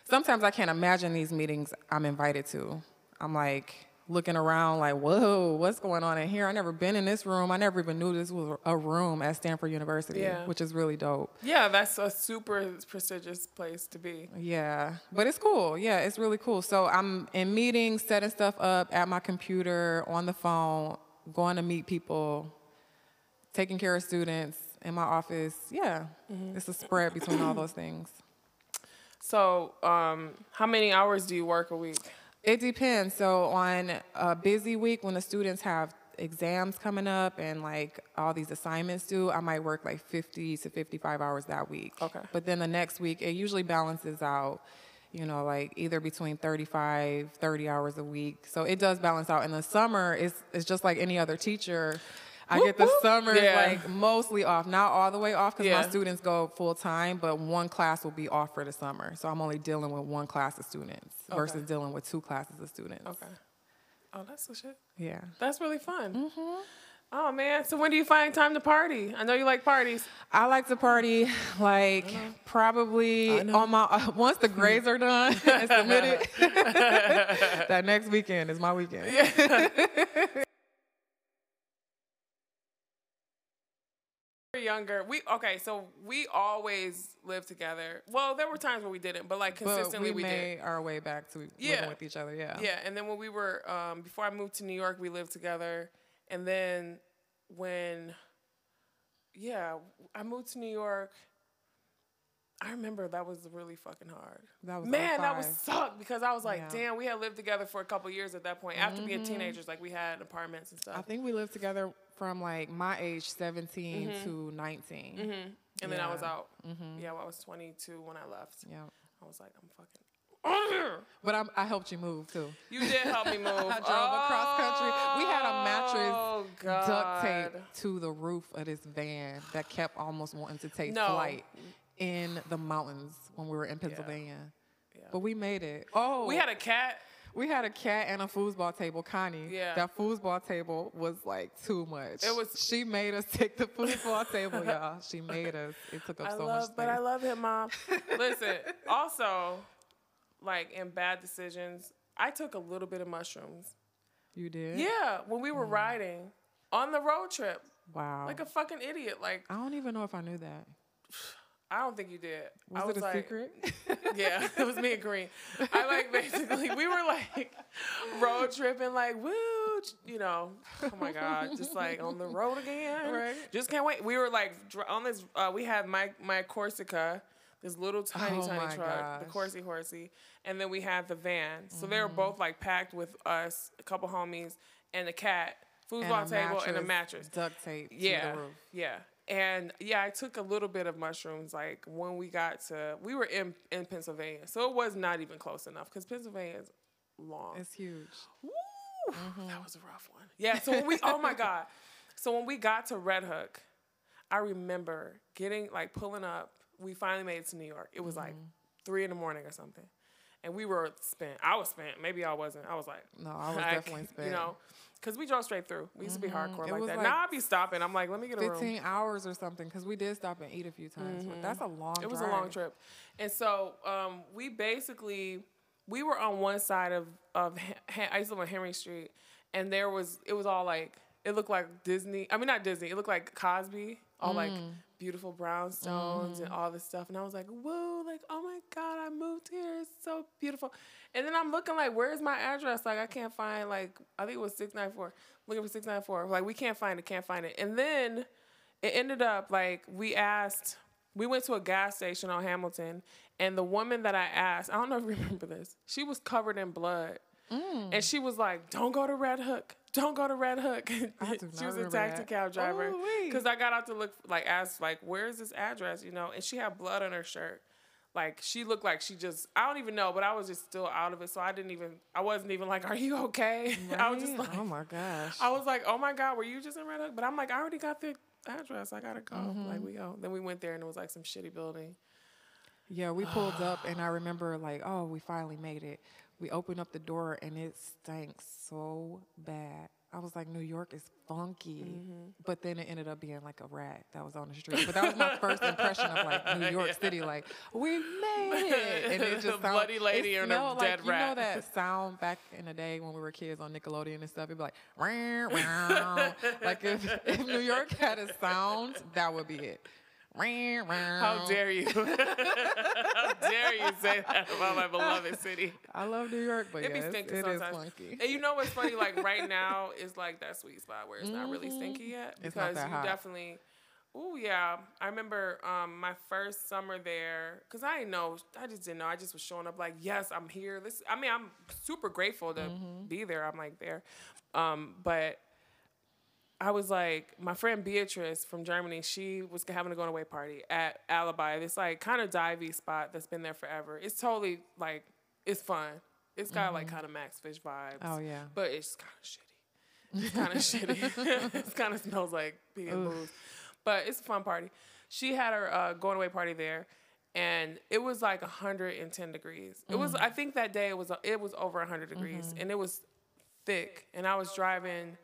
Sometimes I can't imagine these meetings I'm invited to. I'm like looking around like, whoa, what's going on in here? I've never been in this room. I never even knew this was a room at Stanford University, yeah. which is really dope. Yeah, that's a super prestigious place to be. Yeah, but it's cool. Yeah, it's really cool. So I'm in meetings, setting stuff up at my computer, on the phone, going to meet people, taking care of students in my office. Yeah, mm-hmm. it's a spread between all those things. So um, how many hours do you work a week? It depends. So on a busy week when the students have exams coming up and like all these assignments due, I might work like fifty to fifty-five hours that week. Okay. But then the next week, it usually balances out. You know, like either between thirty-five, thirty hours a week. So it does balance out. In the summer, it's, it's just like any other teacher. I whoop, get the whoop. summer yeah. like mostly off. Not all the way off because yeah. my students go full time, but one class will be off for the summer. So I'm only dealing with one class of students okay. versus dealing with two classes of students. Okay. Oh, that's the shit. Yeah. That's really fun. Mm-hmm. Oh, man. So when do you find time to party? I know you like parties. I like to party, like, probably on my uh, once the grades are done and submitted. That next weekend is my weekend. Yeah. Younger. We okay, so we always lived together. Well, there were times where we didn't, but like consistently but we, we made did. our way back to yeah. living with each other, yeah. Yeah, and then when we were, um, before I moved to New York, we lived together. And then when, yeah, I moved to New York. I remember that was really fucking hard. That was Man, that was sucked because I was like, yeah. damn, we had lived together for a couple years at that point. After mm-hmm. being teenagers, like we had apartments and stuff. I think we lived together from like my age, seventeen mm-hmm. to nineteen. Mm-hmm. And yeah. then I was out. Mm-hmm. Yeah, well, I was twenty-two when I left. Yeah, I was like, I'm fucking... But I, I helped you move too. You did help me move. I drove oh, across country. We had a mattress God. duct taped to the roof of this van that kept almost wanting to take no. flight in the mountains when we were in Pennsylvania. Yeah. Yeah. But we made it. Oh, we had a cat. We had a cat and a foosball table, Connie. Yeah. That foosball table was like too much. It was. She made us take the foosball table, y'all. She made us. It took up I so love, much space. But I love it, Mom. Listen, also. Like, in bad decisions, I took a little bit of mushrooms. You did? Yeah, when we were mm. riding on the road trip. Wow. Like a fucking idiot. Like, I don't even know if I knew that. I don't think you did. Was I was it a like, secret? Yeah, it was me and Green. I, like, basically, we were, like, road tripping, like, woo, you know, oh, my God, just, like, on the road again. Right. Just can't wait. We were, like, on this, uh, we had my, my Corsica. This little tiny, oh tiny truck, gosh. the Corsi Horsey. And then we had the van. So mm. they were both like packed with us, a couple homies, and a cat, foosball table, mattress, and a mattress. Duct tape yeah, to the roof. Yeah. And yeah, I took a little bit of mushrooms like when we got to, we were in, in Pennsylvania. So it was not even close enough because Pennsylvania is long. It's huge. Woo! Mm-hmm. That was a rough one. Yeah. So when we, oh my God. So when we got to Red Hook, I remember getting, like pulling up. We finally made it to New York. It was mm-hmm. like three in the morning or something. And we were spent. I was spent. Maybe I wasn't. I was like. No, I was like, definitely spent. You know, because we drove straight through. We used mm-hmm. to be hardcore it like that. Like now I'd be stopping. I'm like, let me get a room. fifteen hours or something because we did stop and eat a few times. Mm-hmm. But that's a long trip. It was drive. a long trip. And so um, we basically, we were on one side of, of I used to live on Henry Street. And there was, it was all like, it looked like Disney. I mean, not Disney. It looked like Cosby. All mm. like beautiful brownstones mm. and all this stuff. And I was like, whoa, like, oh my God, I moved here. It's so beautiful. And then I'm looking like, where's my address? Like, I can't find, like, I think it was six nine four. Looking for six nine four. Like, we can't find it, can't find it. And then it ended up, like, we asked, we went to a gas station on Hamilton. And the woman that I asked, I don't know if you remember this, she was covered in blood. Mm. And she was like, don't go to Red Hook. Don't go to Red Hook. She was a taxi cab driver. Because I got out to look, like, ask, like, where is this address, you know? And she had blood on her shirt. Like, she looked like she just, I don't even know, but I was just still out of it. So I didn't even, I wasn't even like, are you okay? Right? I was just like, oh my gosh. I was like, oh my God, were you just in Red Hook? But I'm like, I already got the address. I got to go. Mm-hmm. Like, we go. Then we went there and it was like some shitty building. Yeah, we pulled up and I remember, like, oh, we finally made it. We opened up the door, and it stank so bad. I was like, New York is funky. Mm-hmm. But then it ended up being like a rat that was on the street. But that was my first impression of, like, New York yeah. City. Like, we made it. And it just sounded, bloody lady and a dead like, rat. You know that sound back in the day when we were kids on Nickelodeon and stuff? It'd be like, rawr, rawr. Like, if, if New York had a sound, that would be it. How dare you? How dare you say that about my beloved city? I love New York, but it yes, be stinky it sometimes. Is funky. And you know what's funny? Like right now, it's like that sweet spot where it's mm-hmm. not really stinky yet because it's not that you hot. Definitely. Oh yeah, I remember um, my first summer there because I didn't know. I just didn't know. I just was showing up like, yes, I'm here. This. I mean, I'm super grateful to mm-hmm. be there. I'm like there, um, but. I was like, my friend Beatrice from Germany, she was having a going away party at Alibi, this like kind of divey spot that's been there forever. It's totally like, it's fun. It's got mm-hmm. like kind of Max Fish vibes. Oh yeah. But it's kind of shitty. It's kind of shitty. It kind of smells like pee and booze. But it's a fun party. She had her uh, going away party there. And it was like one hundred ten degrees. Mm-hmm. It was, I think that day it was, it was over one hundred degrees mm-hmm. and it was thick. And I was driving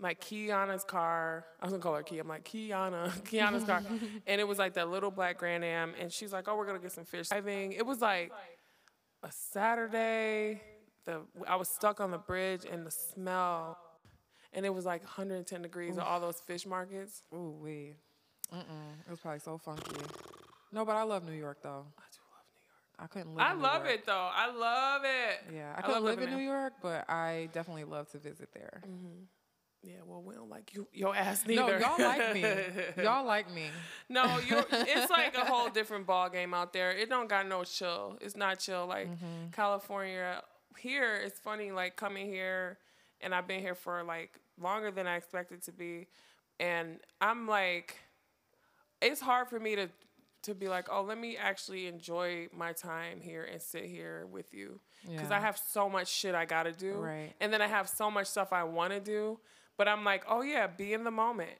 like Kiana's car. I was going to call her Kia. I'm like, Kiana. Kiana's car. And it was like that little black Grand Am. And she's like, oh, we're going to get some fish. Driving. It was like a Saturday. The I was stuck on the bridge and the smell. And it was like one hundred ten degrees at all those fish markets. Ooh, wee. Mm-mm. It was probably so funky. No, but I love New York, though. I do love New York. I couldn't live I in New York. I love it, though. I love it. Yeah, I couldn't I live in New York, but I definitely love to visit there. Mm-hmm. Yeah, well, we don't like you, your ass neither. No, y'all like me. Y'all like me. No, you're, it's like a whole different ball game out there. It don't got no chill. It's not chill. Like, mm-hmm. California, here, it's funny, like, coming here, and I've been here for, like, longer than I expected to be. And I'm, like, it's hard for me to, to be like, oh, let me actually enjoy my time here and sit here with you. Because yeah. I have so much shit I got to do. Right. And then I have so much stuff I want to do. But I'm like, oh, yeah, be in the moment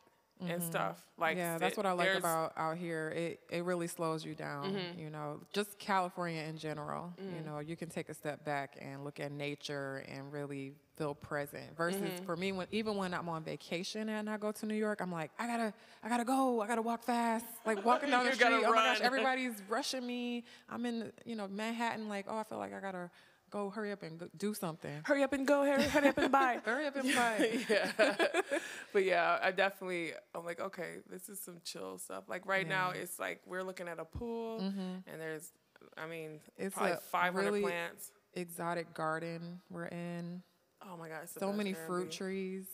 and mm-hmm. stuff. Like, yeah, sit. That's what I like There's... about out here. It it really slows you down, mm-hmm. you know, just California in general. Mm-hmm. You know, you can take a step back and look at nature and really feel present. Versus mm-hmm. for me, when even when I'm on vacation and I go to New York, I'm like, I got to I gotta go. I got to walk fast. Like walking down the street, oh, my gosh, everybody's rushing me. I'm in, you know, Manhattan, like, oh, I feel like I got to. Go hurry up and go, do something. Hurry up and go, hurry, hurry up and buy. Hurry up and buy. Yeah. But yeah, I definitely, I'm like, okay, this is some chill stuff. Like right yeah. now, it's like we're looking at a pool mm-hmm. and there's, I mean, it's probably five hundred really plants. Exotic garden we're in. Oh my God. So many fruit trees.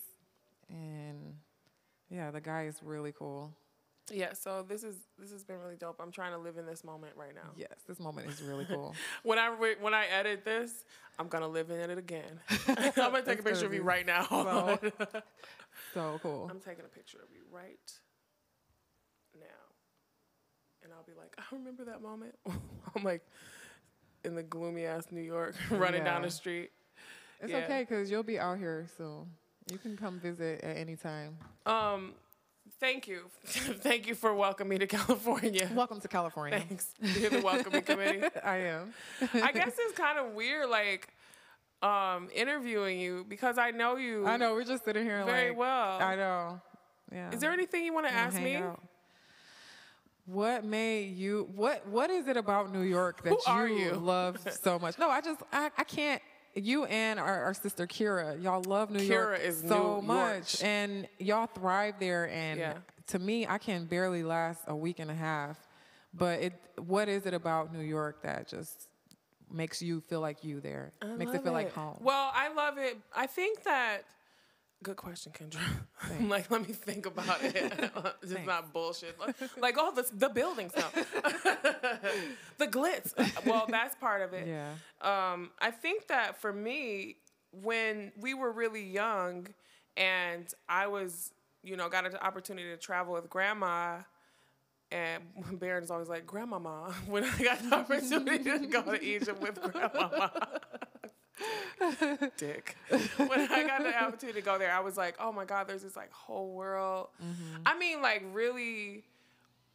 And yeah, the guy is really cool. Yeah, so this is this has been really dope. I'm trying to live in this moment right now. Yes, this moment is really cool. When I re- when I edit this, I'm gonna live in it again. I'm gonna take a picture of you right now. So, so cool. I'm taking a picture of you right now, and I'll be like, I remember that moment. I'm like in the gloomy ass New York, running yeah. down the street. It's yeah. okay because you'll be out here, so you can come visit at any time. Um. Thank you. Thank you for welcoming me to California. Welcome to California. Thanks. You're the welcoming committee. I am. I guess it's kind of weird, like, um, interviewing you because I know you. I know. We're just sitting here very like, well. I know. Yeah. Is there anything you want to ask me? Out. What made you, what, what is it about New York that you, you love so much? No, I just, I, I can't. You and our, our sister Kira, y'all love New Kira York is so New much, York. And y'all thrive there. And yeah. to me, I can barely last a week and a half. But it, what is it about New York that just makes you feel like you there? I makes it feel it. like home. Well, I love it. I think that. Good question, Kendra. I'm like, let me think about it. It's Thanks. Not bullshit. Like, all the the buildings now. The glitz. Well, that's part of it. Yeah. Um, I think that for me, when we were really young and I was, you know, got an opportunity to travel with grandma, and Baron's always like, grandmama, when I got the opportunity to go to Egypt with grandmama. Dick. When I got the opportunity to go there, I was like, oh my God, there's this like whole world. Mm-hmm. I mean, like really,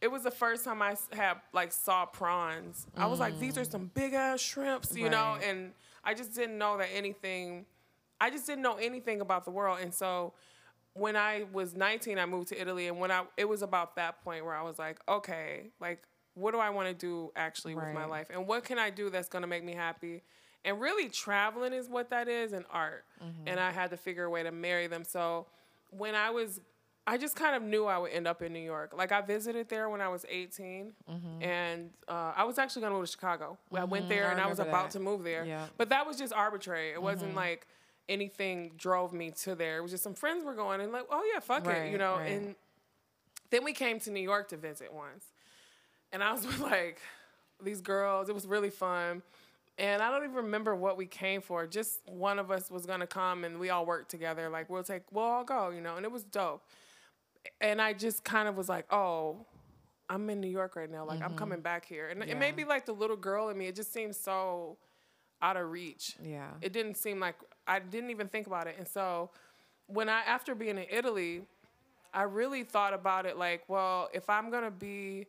it was the first time I had like saw prawns. Mm. I was like, these are some big ass shrimps, you right. know? And I just didn't know that anything, I just didn't know anything about the world. And so when I was nineteen, I moved to Italy. And when I, it was about that point where I was like, okay, like what do I want to do actually right. with my life? And what can I do that's going to make me happy? And really traveling is what that is, and art. Mm-hmm. And I had to figure a way to marry them. So when I was, I just kind of knew I would end up in New York. Like I visited there when I was eighteen mm-hmm. and uh, I was actually gonna go to Chicago. Mm-hmm. I went there I and I was about that. to move there. Yeah. But that was just arbitrary. It mm-hmm. wasn't like anything drove me to there. It was just some friends were going and like, oh yeah, fuck right, it, you know? Right. And then we came to New York to visit once. And I was with like these girls, it was really fun. And I don't even remember what we came for. Just one of us was going to come, and we all worked together. Like, we'll take, we'll all go, you know, and it was dope. And I just kind of was like, oh, I'm in New York right now. Like, mm-hmm. I'm coming back here. And yeah. it made me like the little girl in me. It just seemed so out of reach. Yeah. It didn't seem like, I didn't even think about it. And so when I, after being in Italy, I really thought about it like, well, if I'm going to be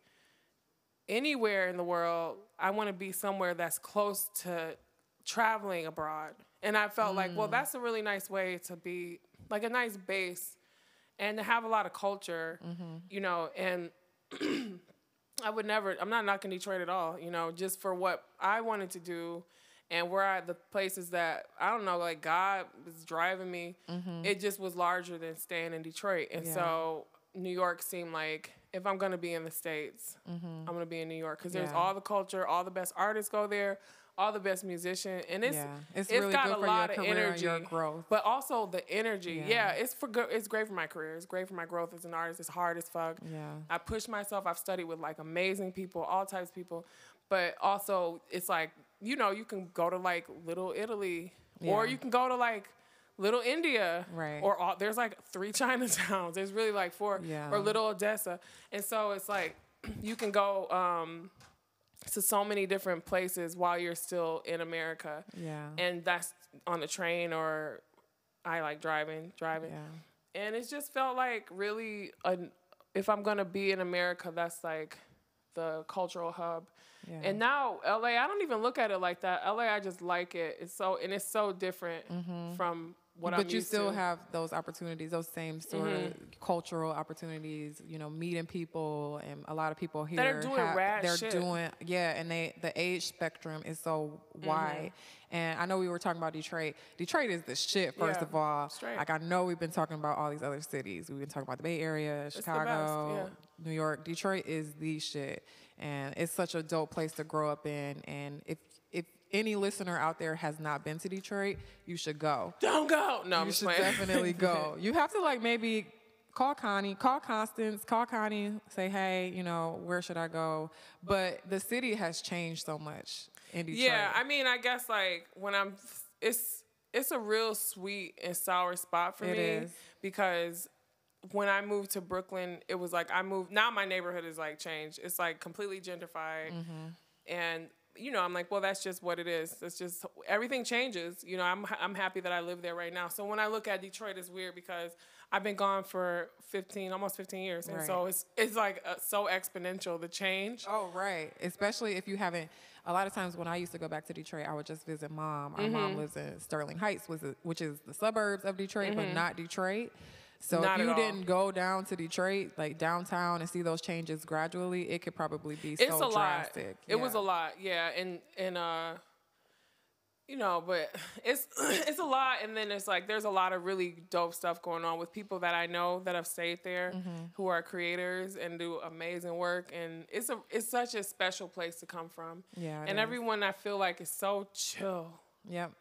anywhere in the world, I want to be somewhere that's close to traveling abroad. And I felt mm. like, well, that's a really nice way to be, like a nice base and to have a lot of culture, mm-hmm. you know, and I would never, I'm not knocking Detroit at all, you know, just for what I wanted to do and where I, the places that, I don't know, like God was driving me, mm-hmm. it just was larger than staying in Detroit. And yeah. so New York seemed like, if I'm going to be in the States, mm-hmm. I'm going to be in New York because yeah. there's all the culture, all the best artists go there, all the best musician, and it's yeah. it's, it's really got good a for lot your of energy, your growth, but also the energy. Yeah, yeah it's for good. It's great for my career. It's great for my growth as an artist. It's hard as fuck. Yeah, I push myself. I've studied with like amazing people, all types of people, but also it's like you know you can go to like Little Italy, yeah. or you can go to like Little India, right? Or all, there's like three Chinatowns. There's really like four, yeah. or Little Odessa, and so it's like you can go. Um, to so many different places while you're still in America. Yeah. And that's on the train or I like driving, driving. Yeah. And it just felt like really, an, if I'm going to be in America, that's like the cultural hub. Yeah. And now L A, I don't even look at it like that. L A, I just like it. It's so, and it's so different mm-hmm. from what but I'm But you used still to. have those opportunities, those same sort mm-hmm. of cultural opportunities, you know, meeting people, and a lot of people here that are doing have, rad they're shit. doing yeah, and they the age spectrum is so wide. Mm-hmm. And I know we were talking about Detroit. Detroit is the shit, first yeah, of all. Straight. Like I know we've been talking about all these other cities. We've been talking about the Bay Area, Chicago, best, yeah. New York. Detroit is the shit. And it's such a dope place to grow up in, and if any listener out there has not been to Detroit, you should go. Don't go. No, you I'm just should playing. Definitely go. You have to like maybe call Connie, call Constance, call Connie, say, hey, you know, where should I go? But the city has changed so much in Detroit. Yeah, I mean, I guess like when I'm, it's it's a real sweet and sour spot for it me is. Because when I moved to Brooklyn, it was like I moved. Now my neighborhood is like changed. It's like completely gentrified, mm-hmm. and you know, I'm like, well, that's just what it is. It's just, everything changes. You know, I'm I'm happy that I live there right now. So when I look at Detroit, it's weird because I've been gone for fifteen, almost fifteen years. And right. so it's it's like uh, so exponential, the change. Oh, right. Especially if you haven't, a lot of times when I used to go back to Detroit, I would just visit mom. Our mm-hmm. mom lives in Sterling Heights, which is the suburbs of Detroit, mm-hmm. but not Detroit. So Not if you didn't go down to Detroit, like downtown, and see those changes gradually, it could probably be it's so a drastic. Lot. Yeah. It was a lot, yeah, and and uh, you know, but it's it's a lot, and then it's like there's a lot of really dope stuff going on with people that I know that have stayed there, mm-hmm. who are creators and do amazing work, and it's a it's such a special place to come from. Yeah, and is. everyone I feel like is so chill. Yep.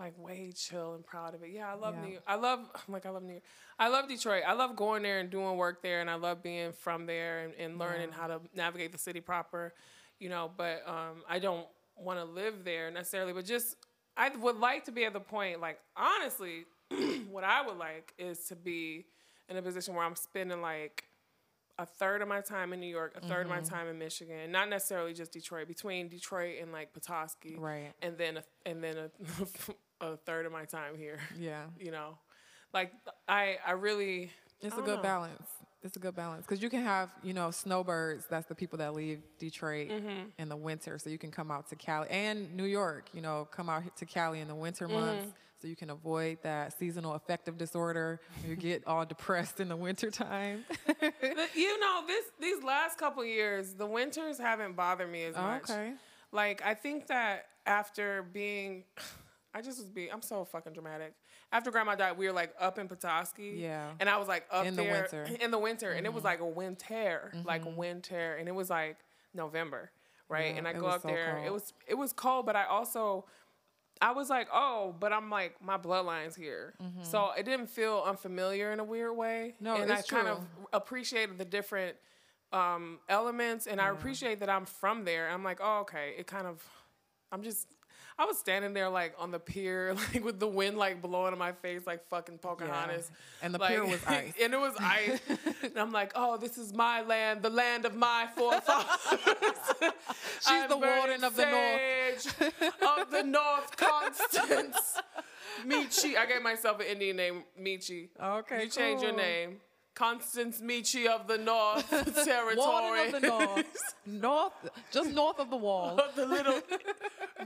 Like way chill and proud of it. Yeah, I love yeah. New York. I love like I love New York. I love Detroit. I love going there and doing work there, and I love being from there and, and learning yeah. how to navigate the city proper, you know, but um, I don't want to live there necessarily, but just I would like to be at the point, like honestly, what I would like is to be in a position where I'm spending like a third of my time in New York, a third mm-hmm. of my time in Michigan, not necessarily just Detroit, between Detroit and like Petoskey. Right. And then a, and then a a third of my time here. Yeah. You know, like I, I really, it's I a good know. balance. It's a good balance. Cause you can have, you know, snowbirds. That's the people that leave Detroit mm-hmm. in the winter. So you can come out to Cali and New York, you know, come out to Cali in the winter mm-hmm. months. So you can avoid that seasonal affective disorder. You get all depressed in the winter time. You know, this, these last couple of years, the winters haven't bothered me as oh, much. Okay. Like, I think that after being, I just was being, I'm so fucking dramatic. After Grandma died, we were like up in Petoskey. Yeah. And I was like up in there. In the winter. In the winter. Mm-hmm. And it was like a winter, mm-hmm. like winter. And it was like November, right? Yeah, and I go up so there. Cold. It was It was cold, but I also, I was like, oh, but I'm like, my bloodline's here. Mm-hmm. So it didn't feel unfamiliar in a weird way. No, and it's I true. kind of appreciated the different um, elements. And yeah. I appreciate that I'm from there. I'm like, oh, okay. It kind of, I'm just... I was standing there, like, on the pier, like, with the wind, like, blowing in my face, like, fucking Pocahontas. Yeah. And the like, pier was ice. And it was ice. And I'm like, oh, this is my land, the land of my forefathers. She's I'm the warden of the North. of the North, Constance. Michi. I gave myself an Indian name, Michi. Okay, You cool. change your name. Constance Michi of the North Territory. Warden of the North. North, just north of the wall. The little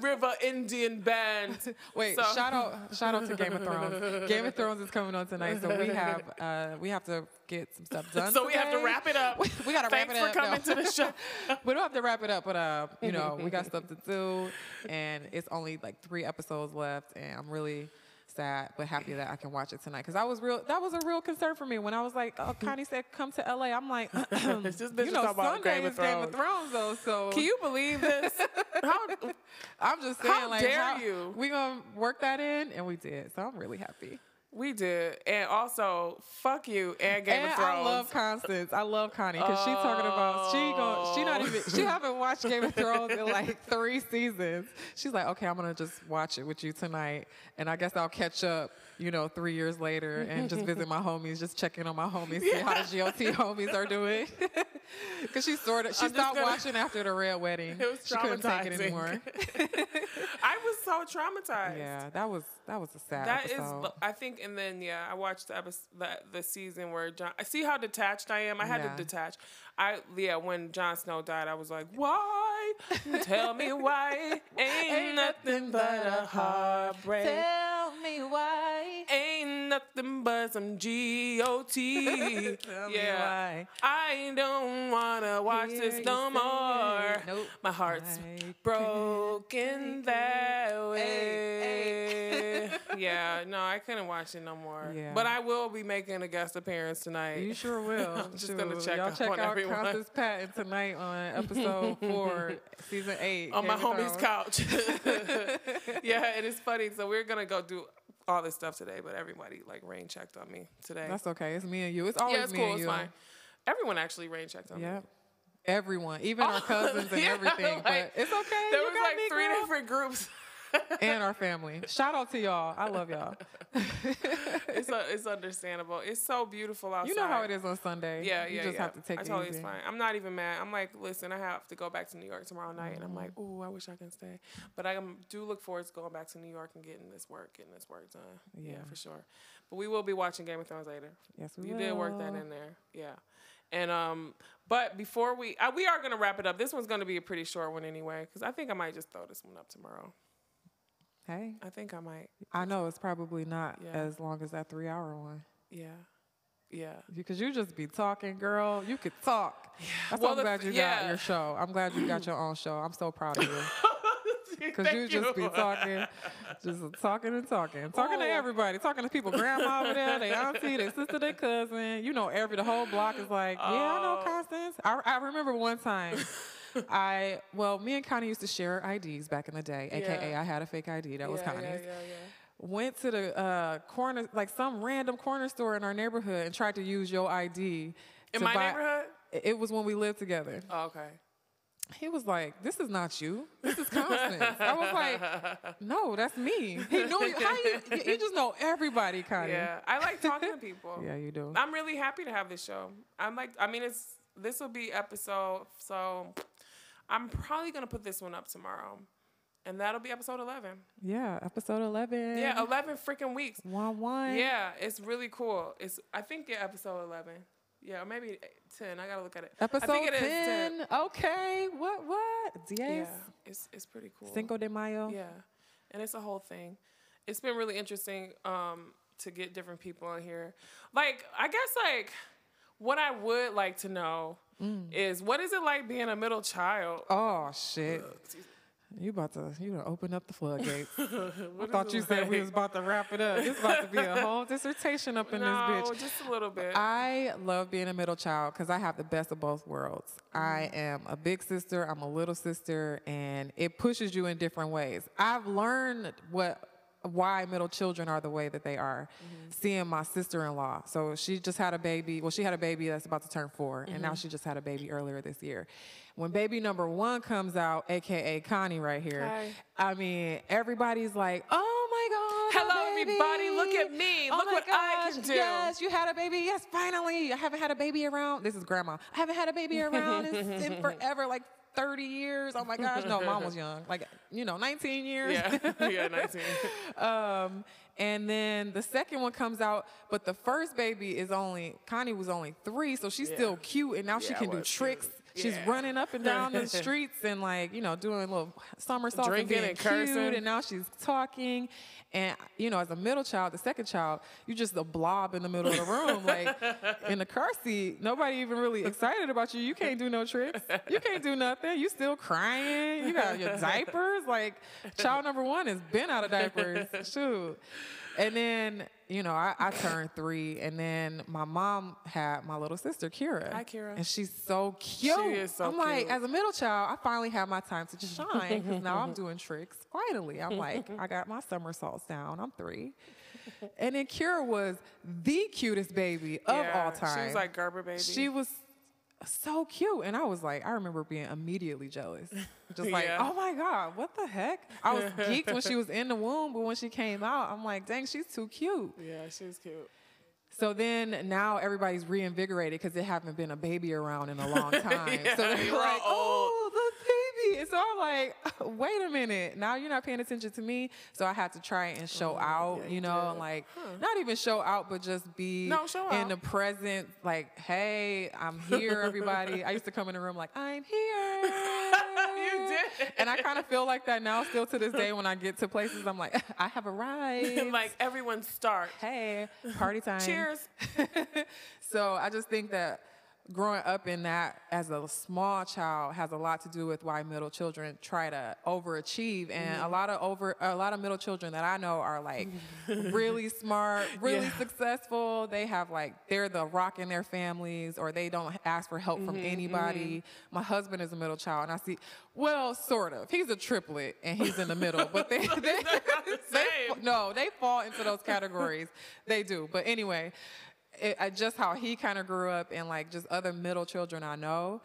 river Indian band. Wait, so. shout out, shout out to Game of Thrones. Game of Thrones is coming on tonight, so we have, uh, we have to get some stuff done. So today. we have to wrap it up. We, we gotta Thanks wrap it up. Thanks for coming no. to the show. We don't have to wrap it up, but uh, you know, we got stuff to do, and it's only like three episodes left, and I'm really. sad, but happy that I can watch it tonight, because I was real. That was a real concern for me when I was like, "Oh, Connie said come to L A." I'm like, "This bitch you know, talking about Game of, Game of Thrones, though." So can you believe this? how, I'm just saying, how like, dare how, you? We gonna work that in, and we did. So I'm really happy. We did, and also fuck you and Game and of Thrones. I love Constance. I love Connie because oh. she's talking about she going she not even she haven't watched Game of Thrones in like three seasons. She's like, okay, I'm gonna just watch it with you tonight, and I guess I'll catch up, you know, three years later and just visit my homies, just check in on my homies, yeah. see how the G O T homies are doing. Because she sort of she I'm stopped gonna, watching after the red wedding. It was traumatizing. She couldn't take it anymore. I was so traumatized. Yeah, that was that was a sad. That episode. is, I think. And then, yeah, I watched the, episode, the the season where John... I see how detached I am. I had yeah. to detach. I Yeah, when Jon Snow died, I was like, why? Tell me why. Ain't, Ain't nothing but a heartbreak. Tell me why. Ain't nothing but some G O T. Tell yeah. me why. I don't want to watch Here this no more. Nope. My heart's I broken that way. Ay, ay. Yeah, no, I couldn't watch no more. Yeah. But I will be making a guest appearance tonight. You sure will. I'm just sure. gonna check Y'all up check on out everyone. Constance Patton tonight on episode four, season eight. On Game my homie's couch. Yeah, it is funny. So we're gonna go do all this stuff today, but everybody like rain checked on me today. That's okay. It's me and you. It's always yeah, it's me cool. and you. It's fine. Everyone actually rain checked on yep. me. Everyone, even oh, our cousins and yeah, everything. Like, but it's okay. There you was got like me, three girl. different groups. And our family. Shout out to y'all. I love y'all. it's a, it's understandable. It's so beautiful outside. You know how it is on Sunday. Yeah, yeah, You just yeah. have to take I it totally easy. It's fine. I'm not even mad. I'm like, listen, I have to go back to New York tomorrow night. And I'm like, ooh, I wish I could stay. But I do look forward to going back to New York and getting this work, getting this work done. Yeah, yeah for sure. But we will be watching Game of Thrones later. Yes, we you will. You did work that in there. Yeah. And um, but before we, uh, we are going to wrap it up. This one's going to be a pretty short one anyway, because I think I might just throw this one up tomorrow. Hey. I think I might. I know it's probably not yeah. as long as that three-hour one. Yeah. Yeah. Because you just be talking, girl. You could talk. Yeah. That's well, I'm glad you yeah. got your show. I'm glad you got your own show. I'm so proud of you. Because you just be talking, just talking and talking. Talking Ooh. to everybody. Talking to people. Grandma over there, their auntie, their sister, their cousin. You know, every the whole block is like, oh. yeah, I know Constance. I, I remember one time. I, well, me and Connie used to share I Ds back in the day, A K A yeah. I had a fake I D. That yeah, was Connie's. Yeah, yeah, yeah. Went to the uh, corner, like some random corner store in our neighborhood and tried to use your I D. In my buy. neighborhood? It was when we lived together. Oh, okay. He was like, this is not you. This is Constance. I was like, no, that's me. He knew you. How you, you just know everybody, Connie. Yeah, I like talking to people. Yeah, you do. I'm really happy to have this show. I'm like, I mean, it's, this will be episode, so... I'm probably going to put this one up tomorrow, and that'll be episode eleven. Yeah, episode eleven. Yeah, eleven freaking weeks. One, one. Yeah, it's really cool. It's I think yeah, episode eleven. Yeah, or maybe ten. I got to look at it. Episode I think it ten. Is ten. Okay, what, what? Yes. Yeah, it's, it's pretty cool. Cinco de Mayo. Yeah, and it's a whole thing. It's been really interesting um, to get different people on here. Like, I guess, like, what I would like to know Mm. is what is it like being a middle child? Oh shit! You about to you gonna open up the floodgates? I thought you like? said we was about to wrap it up. It's about to be a whole dissertation up in no, this bitch. Just a little bit. I love being a middle child because I have the best of both worlds. Mm. I am a big sister. I'm a little sister, and it pushes you in different ways. I've learned what. why middle children are the way that they are. Mm-hmm. Seeing my sister-in-law. So she just had a baby. Well, she had a baby that's about to turn four, mm-hmm. and now she just had a baby earlier this year. When baby number one comes out, A K A Connie right here, Hi. I mean, everybody's like, oh my God, hello, everybody, look at me. Oh look what gosh. I can do. Yes, you had a baby. Yes, finally. I haven't had a baby around. This is grandma. I haven't had a baby around it's in forever. Like, thirty years. Oh my gosh. No, mom was young. Like, you know, nineteen years. Yeah, yeah, nineteen. um, and then the second one comes out, but the first baby is only, Connie was only three, so she's yeah. still cute, and now yeah, she can do tricks. Cute. She's yeah. running up and down the streets and, like, you know, doing little somersaults Drinking and being and cursing. cute, and now she's talking. And, you know, as a middle child, the second child, you just a blob in the middle of the room, like, in the car seat. Nobody even really excited about you. You can't do no tricks. You can't do nothing. You still crying. You got your diapers. Like, child number one has been out of diapers. Shoot. And then, you know, I, I turned three, and then my mom had my little sister, Kira. Hi, Kira. And she's so cute. She is so I'm cute. Like, as a middle child, I finally had my time to shine, because now I'm doing tricks quietly. I'm like, I got my somersaults down. I'm three. And then Kira was the cutest baby of yeah, all time. She was like Gerber baby. She was so cute. And I was like, I remember being immediately jealous. Just like, yeah. oh my God, what the heck? I was geeked when she was in the womb, but when she came out, I'm like, dang, she's too cute. Yeah, she's cute. So then now everybody's reinvigorated because there haven't been a baby around in a long time. yeah, so they're like, old. oh, the baby. And so I'm like, wait a minute. Now you're not paying attention to me. So I had to try and show oh, out, yeah, you know, and like huh. not even show out, but just be no, show in out. the present. Like, hey, I'm here, everybody. I used to come in the room like, I'm here. You did. And I kind of feel like that now still to this day when I get to places. I'm like, I have arrived. Like, everyone start. Hey, party time. Cheers. So I just think that growing up in that as a small child has a lot to do with why middle children try to overachieve. And mm-hmm. a lot of over, a lot of middle children that I know are like really smart, really yeah. successful. They have like, they're the rock in their families, or they don't ask for help mm-hmm, from anybody. Mm-hmm. My husband is a middle child, and I see, well, sort of. He's a triplet, and he's in the middle. But they, they, they, they no, they fall into those categories. They do. But anyway. It, uh, just how he kind of grew up, and like just other middle children I know,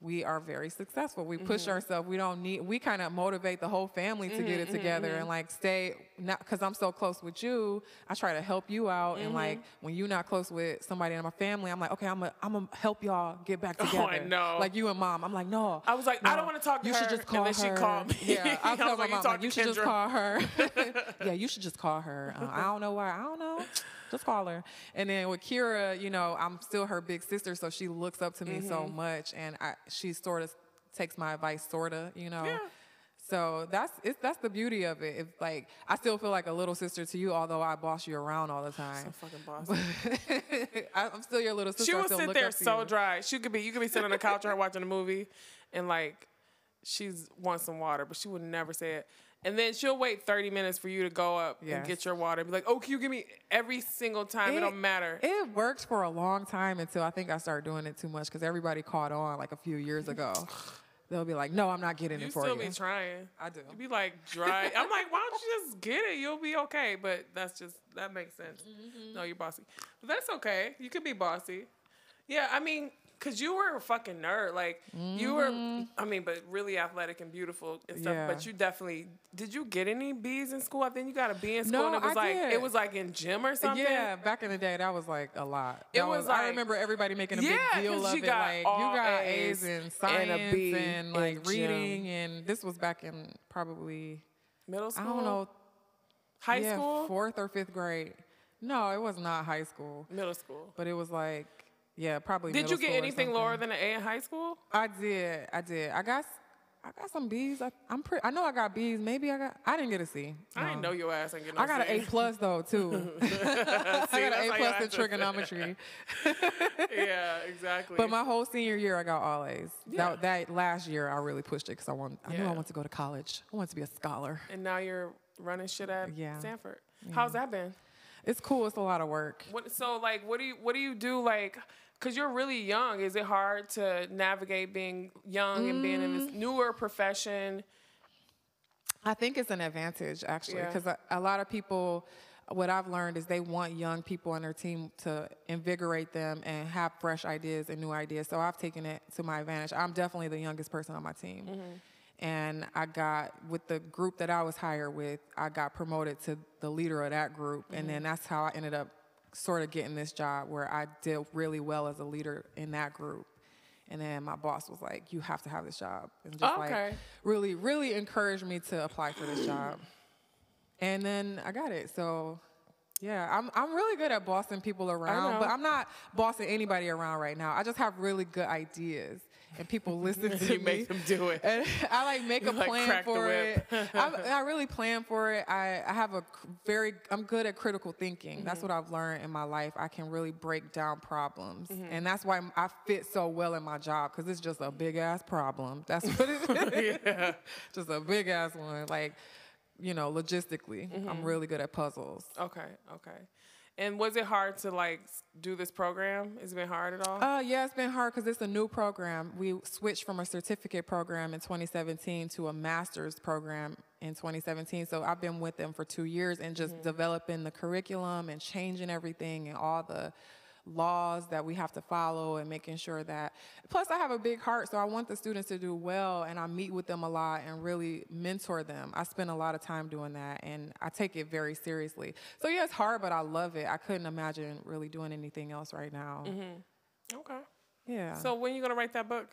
we are very successful. We push mm-hmm. ourselves. We don't need, we kind of motivate the whole family to mm-hmm, get it together mm-hmm. and like stay, not because I'm so close with you, I try to help you out. Mm-hmm. And like when you're not close with somebody in my family, I'm like, okay, I'm gonna I'm gonna help y'all get back together. Oh, I know. Like you and mom. I'm like, no. I was like, no, I don't want to talk to you her. You should just call and then her. She called me. Yeah, I'll tell my mom, like, you should just call her. Yeah, you should just call her. Uh, I don't know why. I don't know. Just call her. And then with Kira, you know, I'm still her big sister, so she looks up to me mm-hmm. so much, and I, she sort of takes my advice, sort of, you know. Yeah. So that's it's, that's the beauty of it. It's like, I still feel like a little sister to you, although I boss you around all the time. So fucking bossy. I'm still your little sister. She will sit there so dry. She could be, you could be sitting on the couch or watching a movie, and like, she wants some water, but she would never say it. And then she'll wait thirty minutes for you to go up yes. and get your water. Be like, oh, can you give me every single time? It, it don't matter. It worked for a long time until I think I started doing it too much because everybody caught on like a few years ago. They'll be like, no, I'm not getting you it for you. You still be trying. I do. You be like dry. I'm like, why don't you just get it? You'll be okay. But that's just, that makes sense. Mm-hmm. No, you're bossy. But that's okay. You can be bossy. Yeah, I mean, because you were a fucking nerd. Like, mm-hmm. you were, I mean, but really athletic and beautiful and stuff. Yeah. But you definitely, did you get any B's in school? I think you got a B in school. No, and it was I like, did. It was like in gym or something. Yeah, back in the day, that was like a lot. That it was, was like, I remember everybody making a yeah, big deal of it. Got like, you got A's, A's in science and, a B and like reading. Gym. And this was back in probably middle school. I don't know. High yeah, school? Fourth or fifth grade. No, it was not high school. Middle school. But it was like, yeah, probably. Did you get anything lower than an A in high school? I did. I did. I got, I got some B's. I, I'm pretty. I know I got B's. Maybe I got. I didn't get a C. No. I didn't know your ass ain't get no C. I got an A plus though too. See, I got an A plus in trigonometry. Yeah, exactly. But my whole senior year, I got all A's. Yeah. That, that last year, I really pushed it because I want. I yeah. knew I wanted to go to college. I wanted to be a scholar. And now you're running shit at yeah. Stanford. Yeah. How's that been? It's cool. It's a lot of work. What, so like, what do you what do you do like? Because you're really young. Is it hard to navigate being young mm. and being in this newer profession? I think it's an advantage, actually, because yeah. a, a lot of people, what I've learned is they want young people on their team to invigorate them and have fresh ideas and new ideas. So I've taken it to my advantage. I'm definitely the youngest person on my team. Mm-hmm. And I got, with the group that I was hired with, I got promoted to the leader of that group. Mm-hmm. And then that's how I ended up sort of getting this job where I did really well as a leader in that group. And then my boss was like, you have to have this job. And just okay. like really, really encouraged me to apply for this job. And then I got it. So yeah, I'm I'm really good at bossing people around, but I'm not bossing anybody around right now. I just have really good ideas. And people listen to you me. Make them do it. And I like make you a like plan for it. I, I really plan for it. I, I have a very, I'm good at critical thinking. Mm-hmm. That's what I've learned in my life. I can really break down problems. Mm-hmm. And that's why I fit so well in my job, because it's just a big ass problem. That's what it is. Yeah. Just a big ass one. Like, you know, logistically. Mm-hmm. I'm really good at puzzles. Okay, okay. And was it hard to, like, do this program? Has it been hard at all? Uh, yeah, it's been hard because it's a new program. We switched from a certificate program in twenty seventeen to a master's program in twenty seventeen. So I've been with them for two years and just mm-hmm. developing the curriculum and changing everything and all the laws that we have to follow and making sure that, plus I have a big heart, so I want the students to do well, and I meet with them a lot and really mentor them. I spend a lot of time doing that, and I take it very seriously. So yeah, it's hard, but I love it. I couldn't imagine really doing anything else right now. Mm-hmm. Okay. Yeah. So when are you gonna write that book?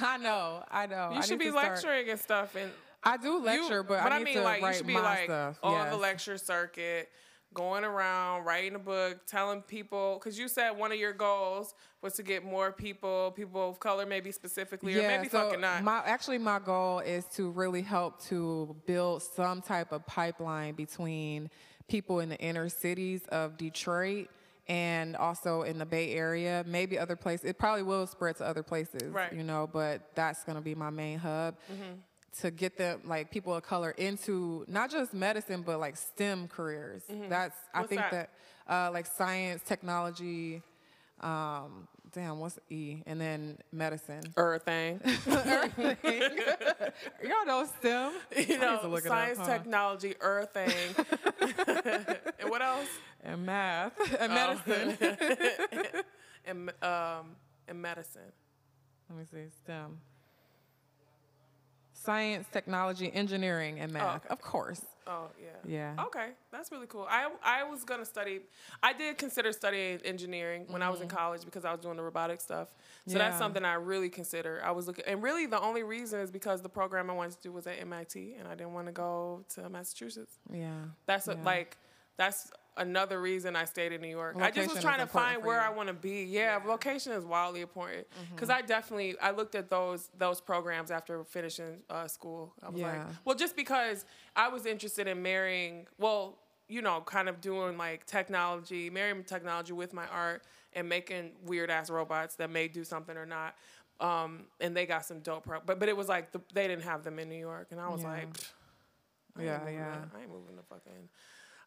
I know, I know. You I should be lecturing and stuff. And I do lecture, you, but, but I, I need mean, to like, write you should be my like stuff. On yes. the lecture circuit. Going around, writing a book, telling people, because you said one of your goals was to get more people, people of color maybe specifically, yeah, or maybe so fucking not. My, actually, my goal is to really help to build some type of pipeline between people in the inner cities of Detroit and also in the Bay Area, maybe other places. It probably will spread to other places, right. you know, but that's going to be my main hub. Mm-hmm. To get them, like, people of color into not just medicine, but like STEM careers. Mm-hmm. That's, I what's think that, that uh, like science, technology, um, damn, what's E? And then medicine. Earthing. Earthing. Y'all know STEM. You know, science, up, huh? technology, earthing. And what else? And math. And oh. medicine. and, um, and medicine. Let me see, STEM. Science, technology, engineering, and math, oh, okay. of course. Oh, yeah. Yeah. Okay, that's really cool. I, I was going to study, I did consider studying engineering when mm-hmm. I was in college because I was doing the robotic stuff. So yeah. that's something I really consider. I was looking, and really the only reason is because the program I wanted to do was at M I T, and I didn't want to go to Massachusetts. Yeah. That's a, yeah. like, that's another reason I stayed in New York. Location I just was trying to find where you. I want to be. Yeah, yeah, location is wildly important. Because mm-hmm. I definitely, I looked at those those programs after finishing uh, school. I was yeah. like, well, just because I was interested in marrying, well, you know, kind of doing like technology, marrying technology with my art and making weird ass robots that may do something or not. Um, and they got some dope, pro- but, but it was like, the, they didn't have them in New York. And I was yeah. like, I yeah, yeah. I ain't moving the fucking...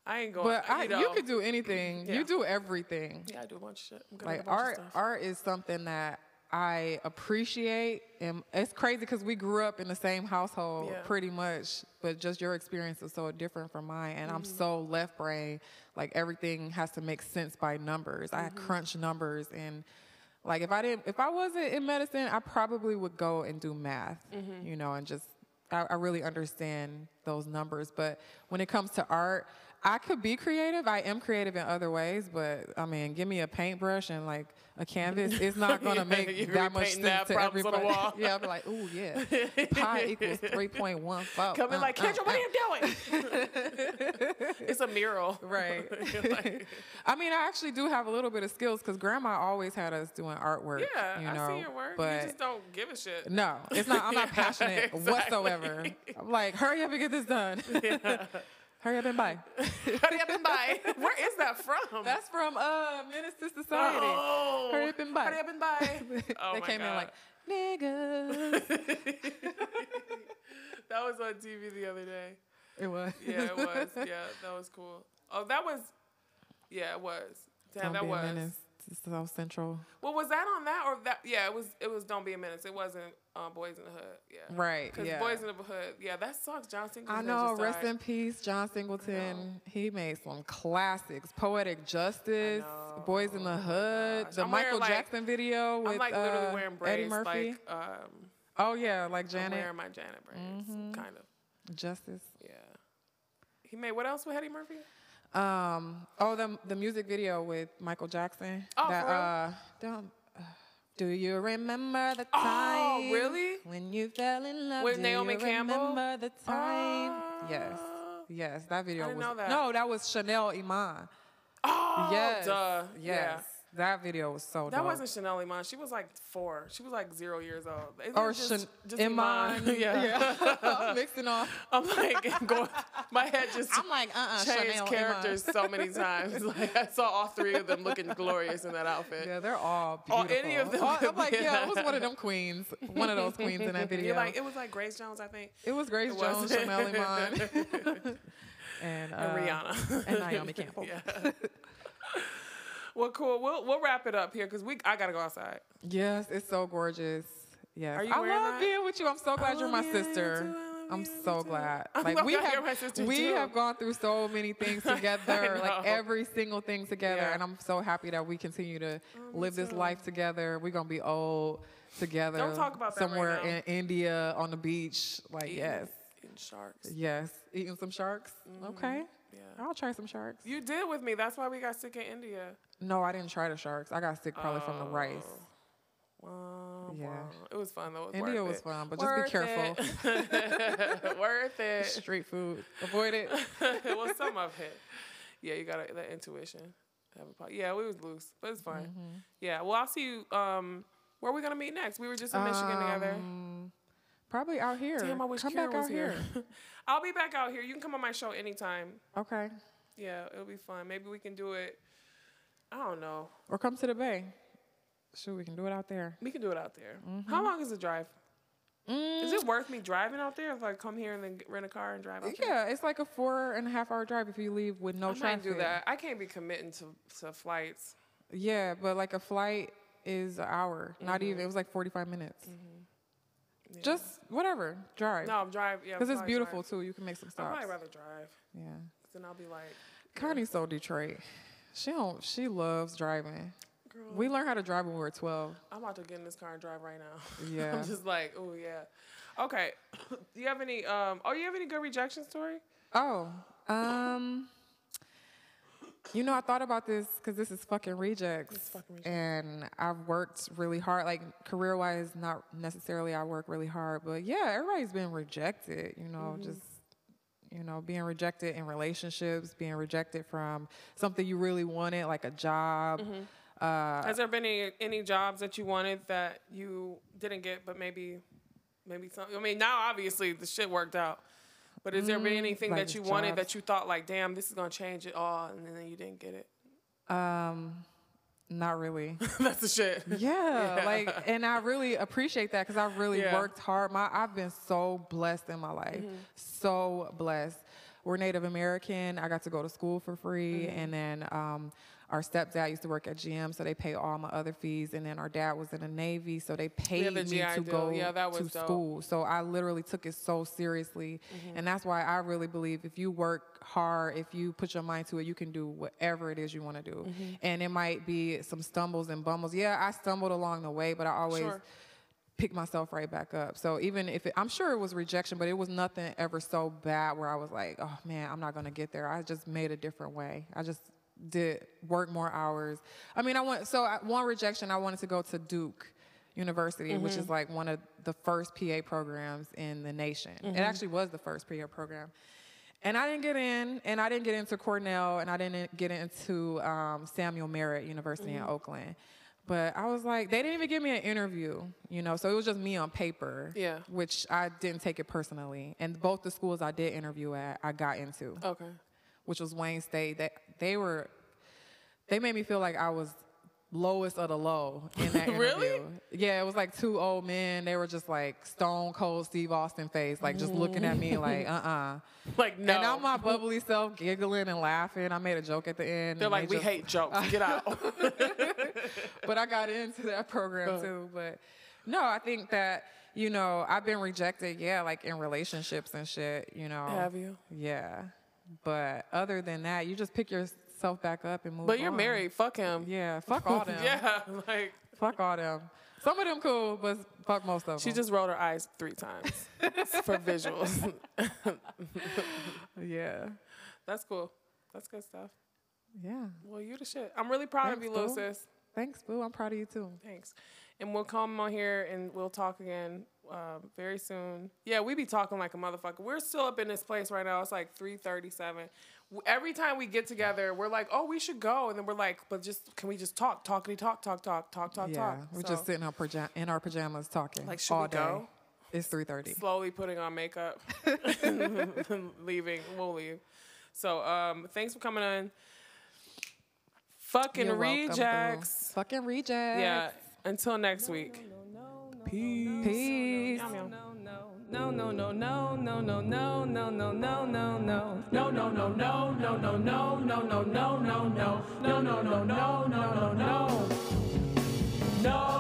I ain't going. But I, you, know, you could do anything. Yeah. You do everything. Yeah, I do a bunch of shit. I'm like, a bunch art, of stuff. Art is something that I appreciate, and it's crazy because we grew up in the same household, yeah. pretty much. But just your experience is so different from mine, and mm-hmm. I'm so left brain. Like everything has to make sense by numbers. Mm-hmm. I crunch numbers, and like if I didn't, if I wasn't in medicine, I probably would go and do math. Mm-hmm. You know, and just I, I really understand those numbers. But when it comes to art. I could be creative. I am creative in other ways, but, I mean, give me a paintbrush and, like, a canvas. It's not going to yeah, make that much sense that to everybody. On the wall. Yeah, I'll be like, ooh, yeah. Pi equals three point one five. Come in uh, like, Kendra, uh, what uh, are you doing? It's a mural. Right. Like, I mean, I actually do have a little bit of skills because Grandma always had us doing artwork. Yeah, you know, I see your work. But you just don't give a shit. No, it's not. I'm not yeah, passionate exactly. whatsoever. I'm like, hurry up and get this done. Yeah. Hurry up and buy. Hurry up and buy. Where is that from? That's from uh, Menace to Society. Oh, hurry up and buy. Hurry up and buy. Oh they my came God. In like, niggas. That was on T V the other day. It was. Yeah, it was. Yeah, that was cool. Oh, that was, yeah, it was. Damn, Don't that be was. A menace. It's so central. Well, was that on that or that? Yeah, it was. It was. Don't be a menace. It wasn't uh, Boys in the Hood. Yeah. Right. Because yeah. Boys in the Hood. Yeah, that sucks. John Singleton. I know. Rest died. In peace, John Singleton. He made some classics. Poetic Justice. Boys in the Hood. Oh, the I'm Michael wearing, Jackson like, video with I'm like literally uh, wearing braids, Eddie Murphy. Like, um, oh yeah, like Janet. I'm wearing my Janet braids, mm-hmm. kind of. Justice. Yeah. He made what else with Eddie Murphy? Um, oh, the the music video with Michael Jackson. Oh, that, uh, don't, uh, do you remember the time? Oh, really? When you fell in love with do Naomi you Campbell? Remember the time? Uh, yes, yes, that video. I didn't was. Know that. No, that was Chanel Iman. Oh, yes, duh. Yes, yeah. That video was so dope. That wasn't Chanel Iman. She was like four. She was like zero years old. It or just, Chan- just Iman. Iman. Yeah. yeah. I'm mixing up. I'm like, going, my head just I'm like, uh-uh, changed Chanel characters Iman. So many times. Like, I saw all three of them looking glorious in that outfit. Yeah, they're all beautiful. All, any of them. All, I'm like, yeah, it was one of them queens. One of those queens in that video. You're like, it was like Grace Jones, I think. It was Grace it Jones, was. Chanel Iman. and, uh, and Rihanna. And Naomi Campbell. Yeah. Well, cool. We'll we'll wrap it up here because we I gotta go outside. Yes, it's so gorgeous. Yes, Are you I love that? being with you. I'm so glad you're my sister. I'm so glad. Like we have we have gone through so many things together, like every single thing together, yeah. and I'm so happy that we continue to oh, live this too. life together. We're gonna be old together. Don't talk about that somewhere right now. In India on the beach. Like eating, yes, eating sharks. Yes, eating some sharks. Mm-hmm. Okay. Yeah. I'll try some sharks. You did with me. That's why we got sick in India. No, I didn't try the sharks. I got sick probably oh. from the rice. Wow. Yeah. Wow. It was fun, though. It was India worth was it. fun, but worth just be careful. It. Worth it. Street food. Avoid it. Well, some of it. Yeah, you got that intuition. Yeah, we was loose, but it's fine. Mm-hmm. Yeah, well, I'll see you. Um, where are we going to meet next? We were just in um, Michigan together. Probably out here. Damn, I wish come Kira back was out here. here. I'll be back out here. You can come on my show anytime. Okay. Yeah, it'll be fun. Maybe we can do it. I don't know. Or come to the Bay. Sure, we can do it out there. We can do it out there. Mm-hmm. How long is the drive? Mm. Is it worth me driving out there? If I come here and then rent a car and drive out yeah, there? Yeah, it's like a four and a half hour drive if you leave with no I traffic. I can't do that. I can't be committing to, to flights. Yeah, but like a flight is an hour. Mm-hmm. Not even. It was like forty-five minutes. Mm-hmm. Yeah. Just whatever, drive. No, drive. Yeah, because it's beautiful drive. too. You can make some stops. I'd probably rather drive. Yeah. Then I'll be like. Connie's so Detroit. She don't. She loves driving. Girl. We learned how to drive when we were twelve. I'm about to get in this car and drive right now. Yeah. I'm just like, oh yeah. Okay. Do you have any? Um. Oh, you have any good rejection story? Oh. Um. You know, I thought about this because this is fucking rejects, it's fucking rejects, and I've worked really hard, like career-wise, not necessarily I work really hard, but yeah, everybody's been rejected, you know, mm-hmm. just, you know, being rejected in relationships, being rejected from something you really wanted, like a job. Mm-hmm. Uh, Has there been any, any jobs that you wanted that you didn't get, but maybe, maybe something, I mean, now obviously the shit worked out. But has there been anything like that you jobs. wanted that you thought, like, damn, this is going to change it all, and then you didn't get it? Um, not really. That's the shit. Yeah, yeah. Like, and I really appreciate that because I really yeah. worked hard. My, I've been so blessed in my life, mm-hmm. so blessed. We're Native American. I got to go to school for free, mm-hmm. and then um, our stepdad used to work at G M, so they pay all my other fees. And then our dad was in the Navy, so they paid me to go to school. So I literally took it so seriously, mm-hmm. and that's why I really believe if you work hard, if you put your mind to it, you can do whatever it is you want to do. Mm-hmm. And it might be some stumbles and bumbles. Yeah, I stumbled along the way, but I always. Sure. Pick myself right back up. So even if it, I'm sure it was rejection, but it was nothing ever so bad where I was like, oh man, I'm not gonna get there. I just made a different way. I just did work more hours. I mean, I want so I, one rejection. I wanted to go to Duke University, mm-hmm. which is like one of the first P A programs in the nation. Mm-hmm. It actually was the first P A program, and I didn't get in. And I didn't get into Cornell, and I didn't get into um, Samuel Merritt University mm-hmm. in Oakland. But I was like, they didn't even give me an interview, you know, so it was just me on paper, yeah. which I didn't take it personally. And both the schools I did interview at, I got into, okay, which was Wayne State. They, they were, they made me feel like I was lowest of the low in that interview. Really? Yeah, it was like two old men. They were just like stone cold Steve Austin face, like just looking at me like, uh-uh. Like, no. And I'm my bubbly self giggling and laughing. I made a joke at the end. They're like, they we just, hate jokes. Get out. But I got into that program too. But no, I think that, you know, I've been rejected, yeah, like in relationships and shit, you know. Have you? Yeah. But other than that, you just pick yourself back up and move on. But you're on. married. Fuck him. Yeah, fuck all them. Yeah, like. Fuck all them. Some of them cool, but fuck most of them. She just rolled her eyes three times for visuals. Yeah. That's cool. That's good stuff. Yeah. Well, you the shit. I'm really proud Thanks, of you, little sis. Thanks, boo. I'm proud of you, too. Thanks. And we'll come on here and we'll talk again um, very soon. Yeah, we be talking like a motherfucker. We're still up in this place right now. It's like three thirty-seven. Every time we get together, we're like, oh, we should go. And then we're like, but just, can we just talk, talkity, talk, talk, talk, talk, talk, yeah, talk. We're so, just sitting our pajama- in our pajamas talking like, should all we day. Go? It's three thirty. Slowly putting on makeup. Leaving. We'll leave. So um, thanks for coming on. Fucking You're rejects. Welcome, fucking rejects. Yeah. Until next no, week. No, no, no, Peace. Peace. No, no, no, no, no, no, no, no, no, no, no, no, no, no, no. No, no, no, no, no, no, no, no, no, no, no, no. No, no, no, no, no, no, no. No.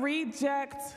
Reject.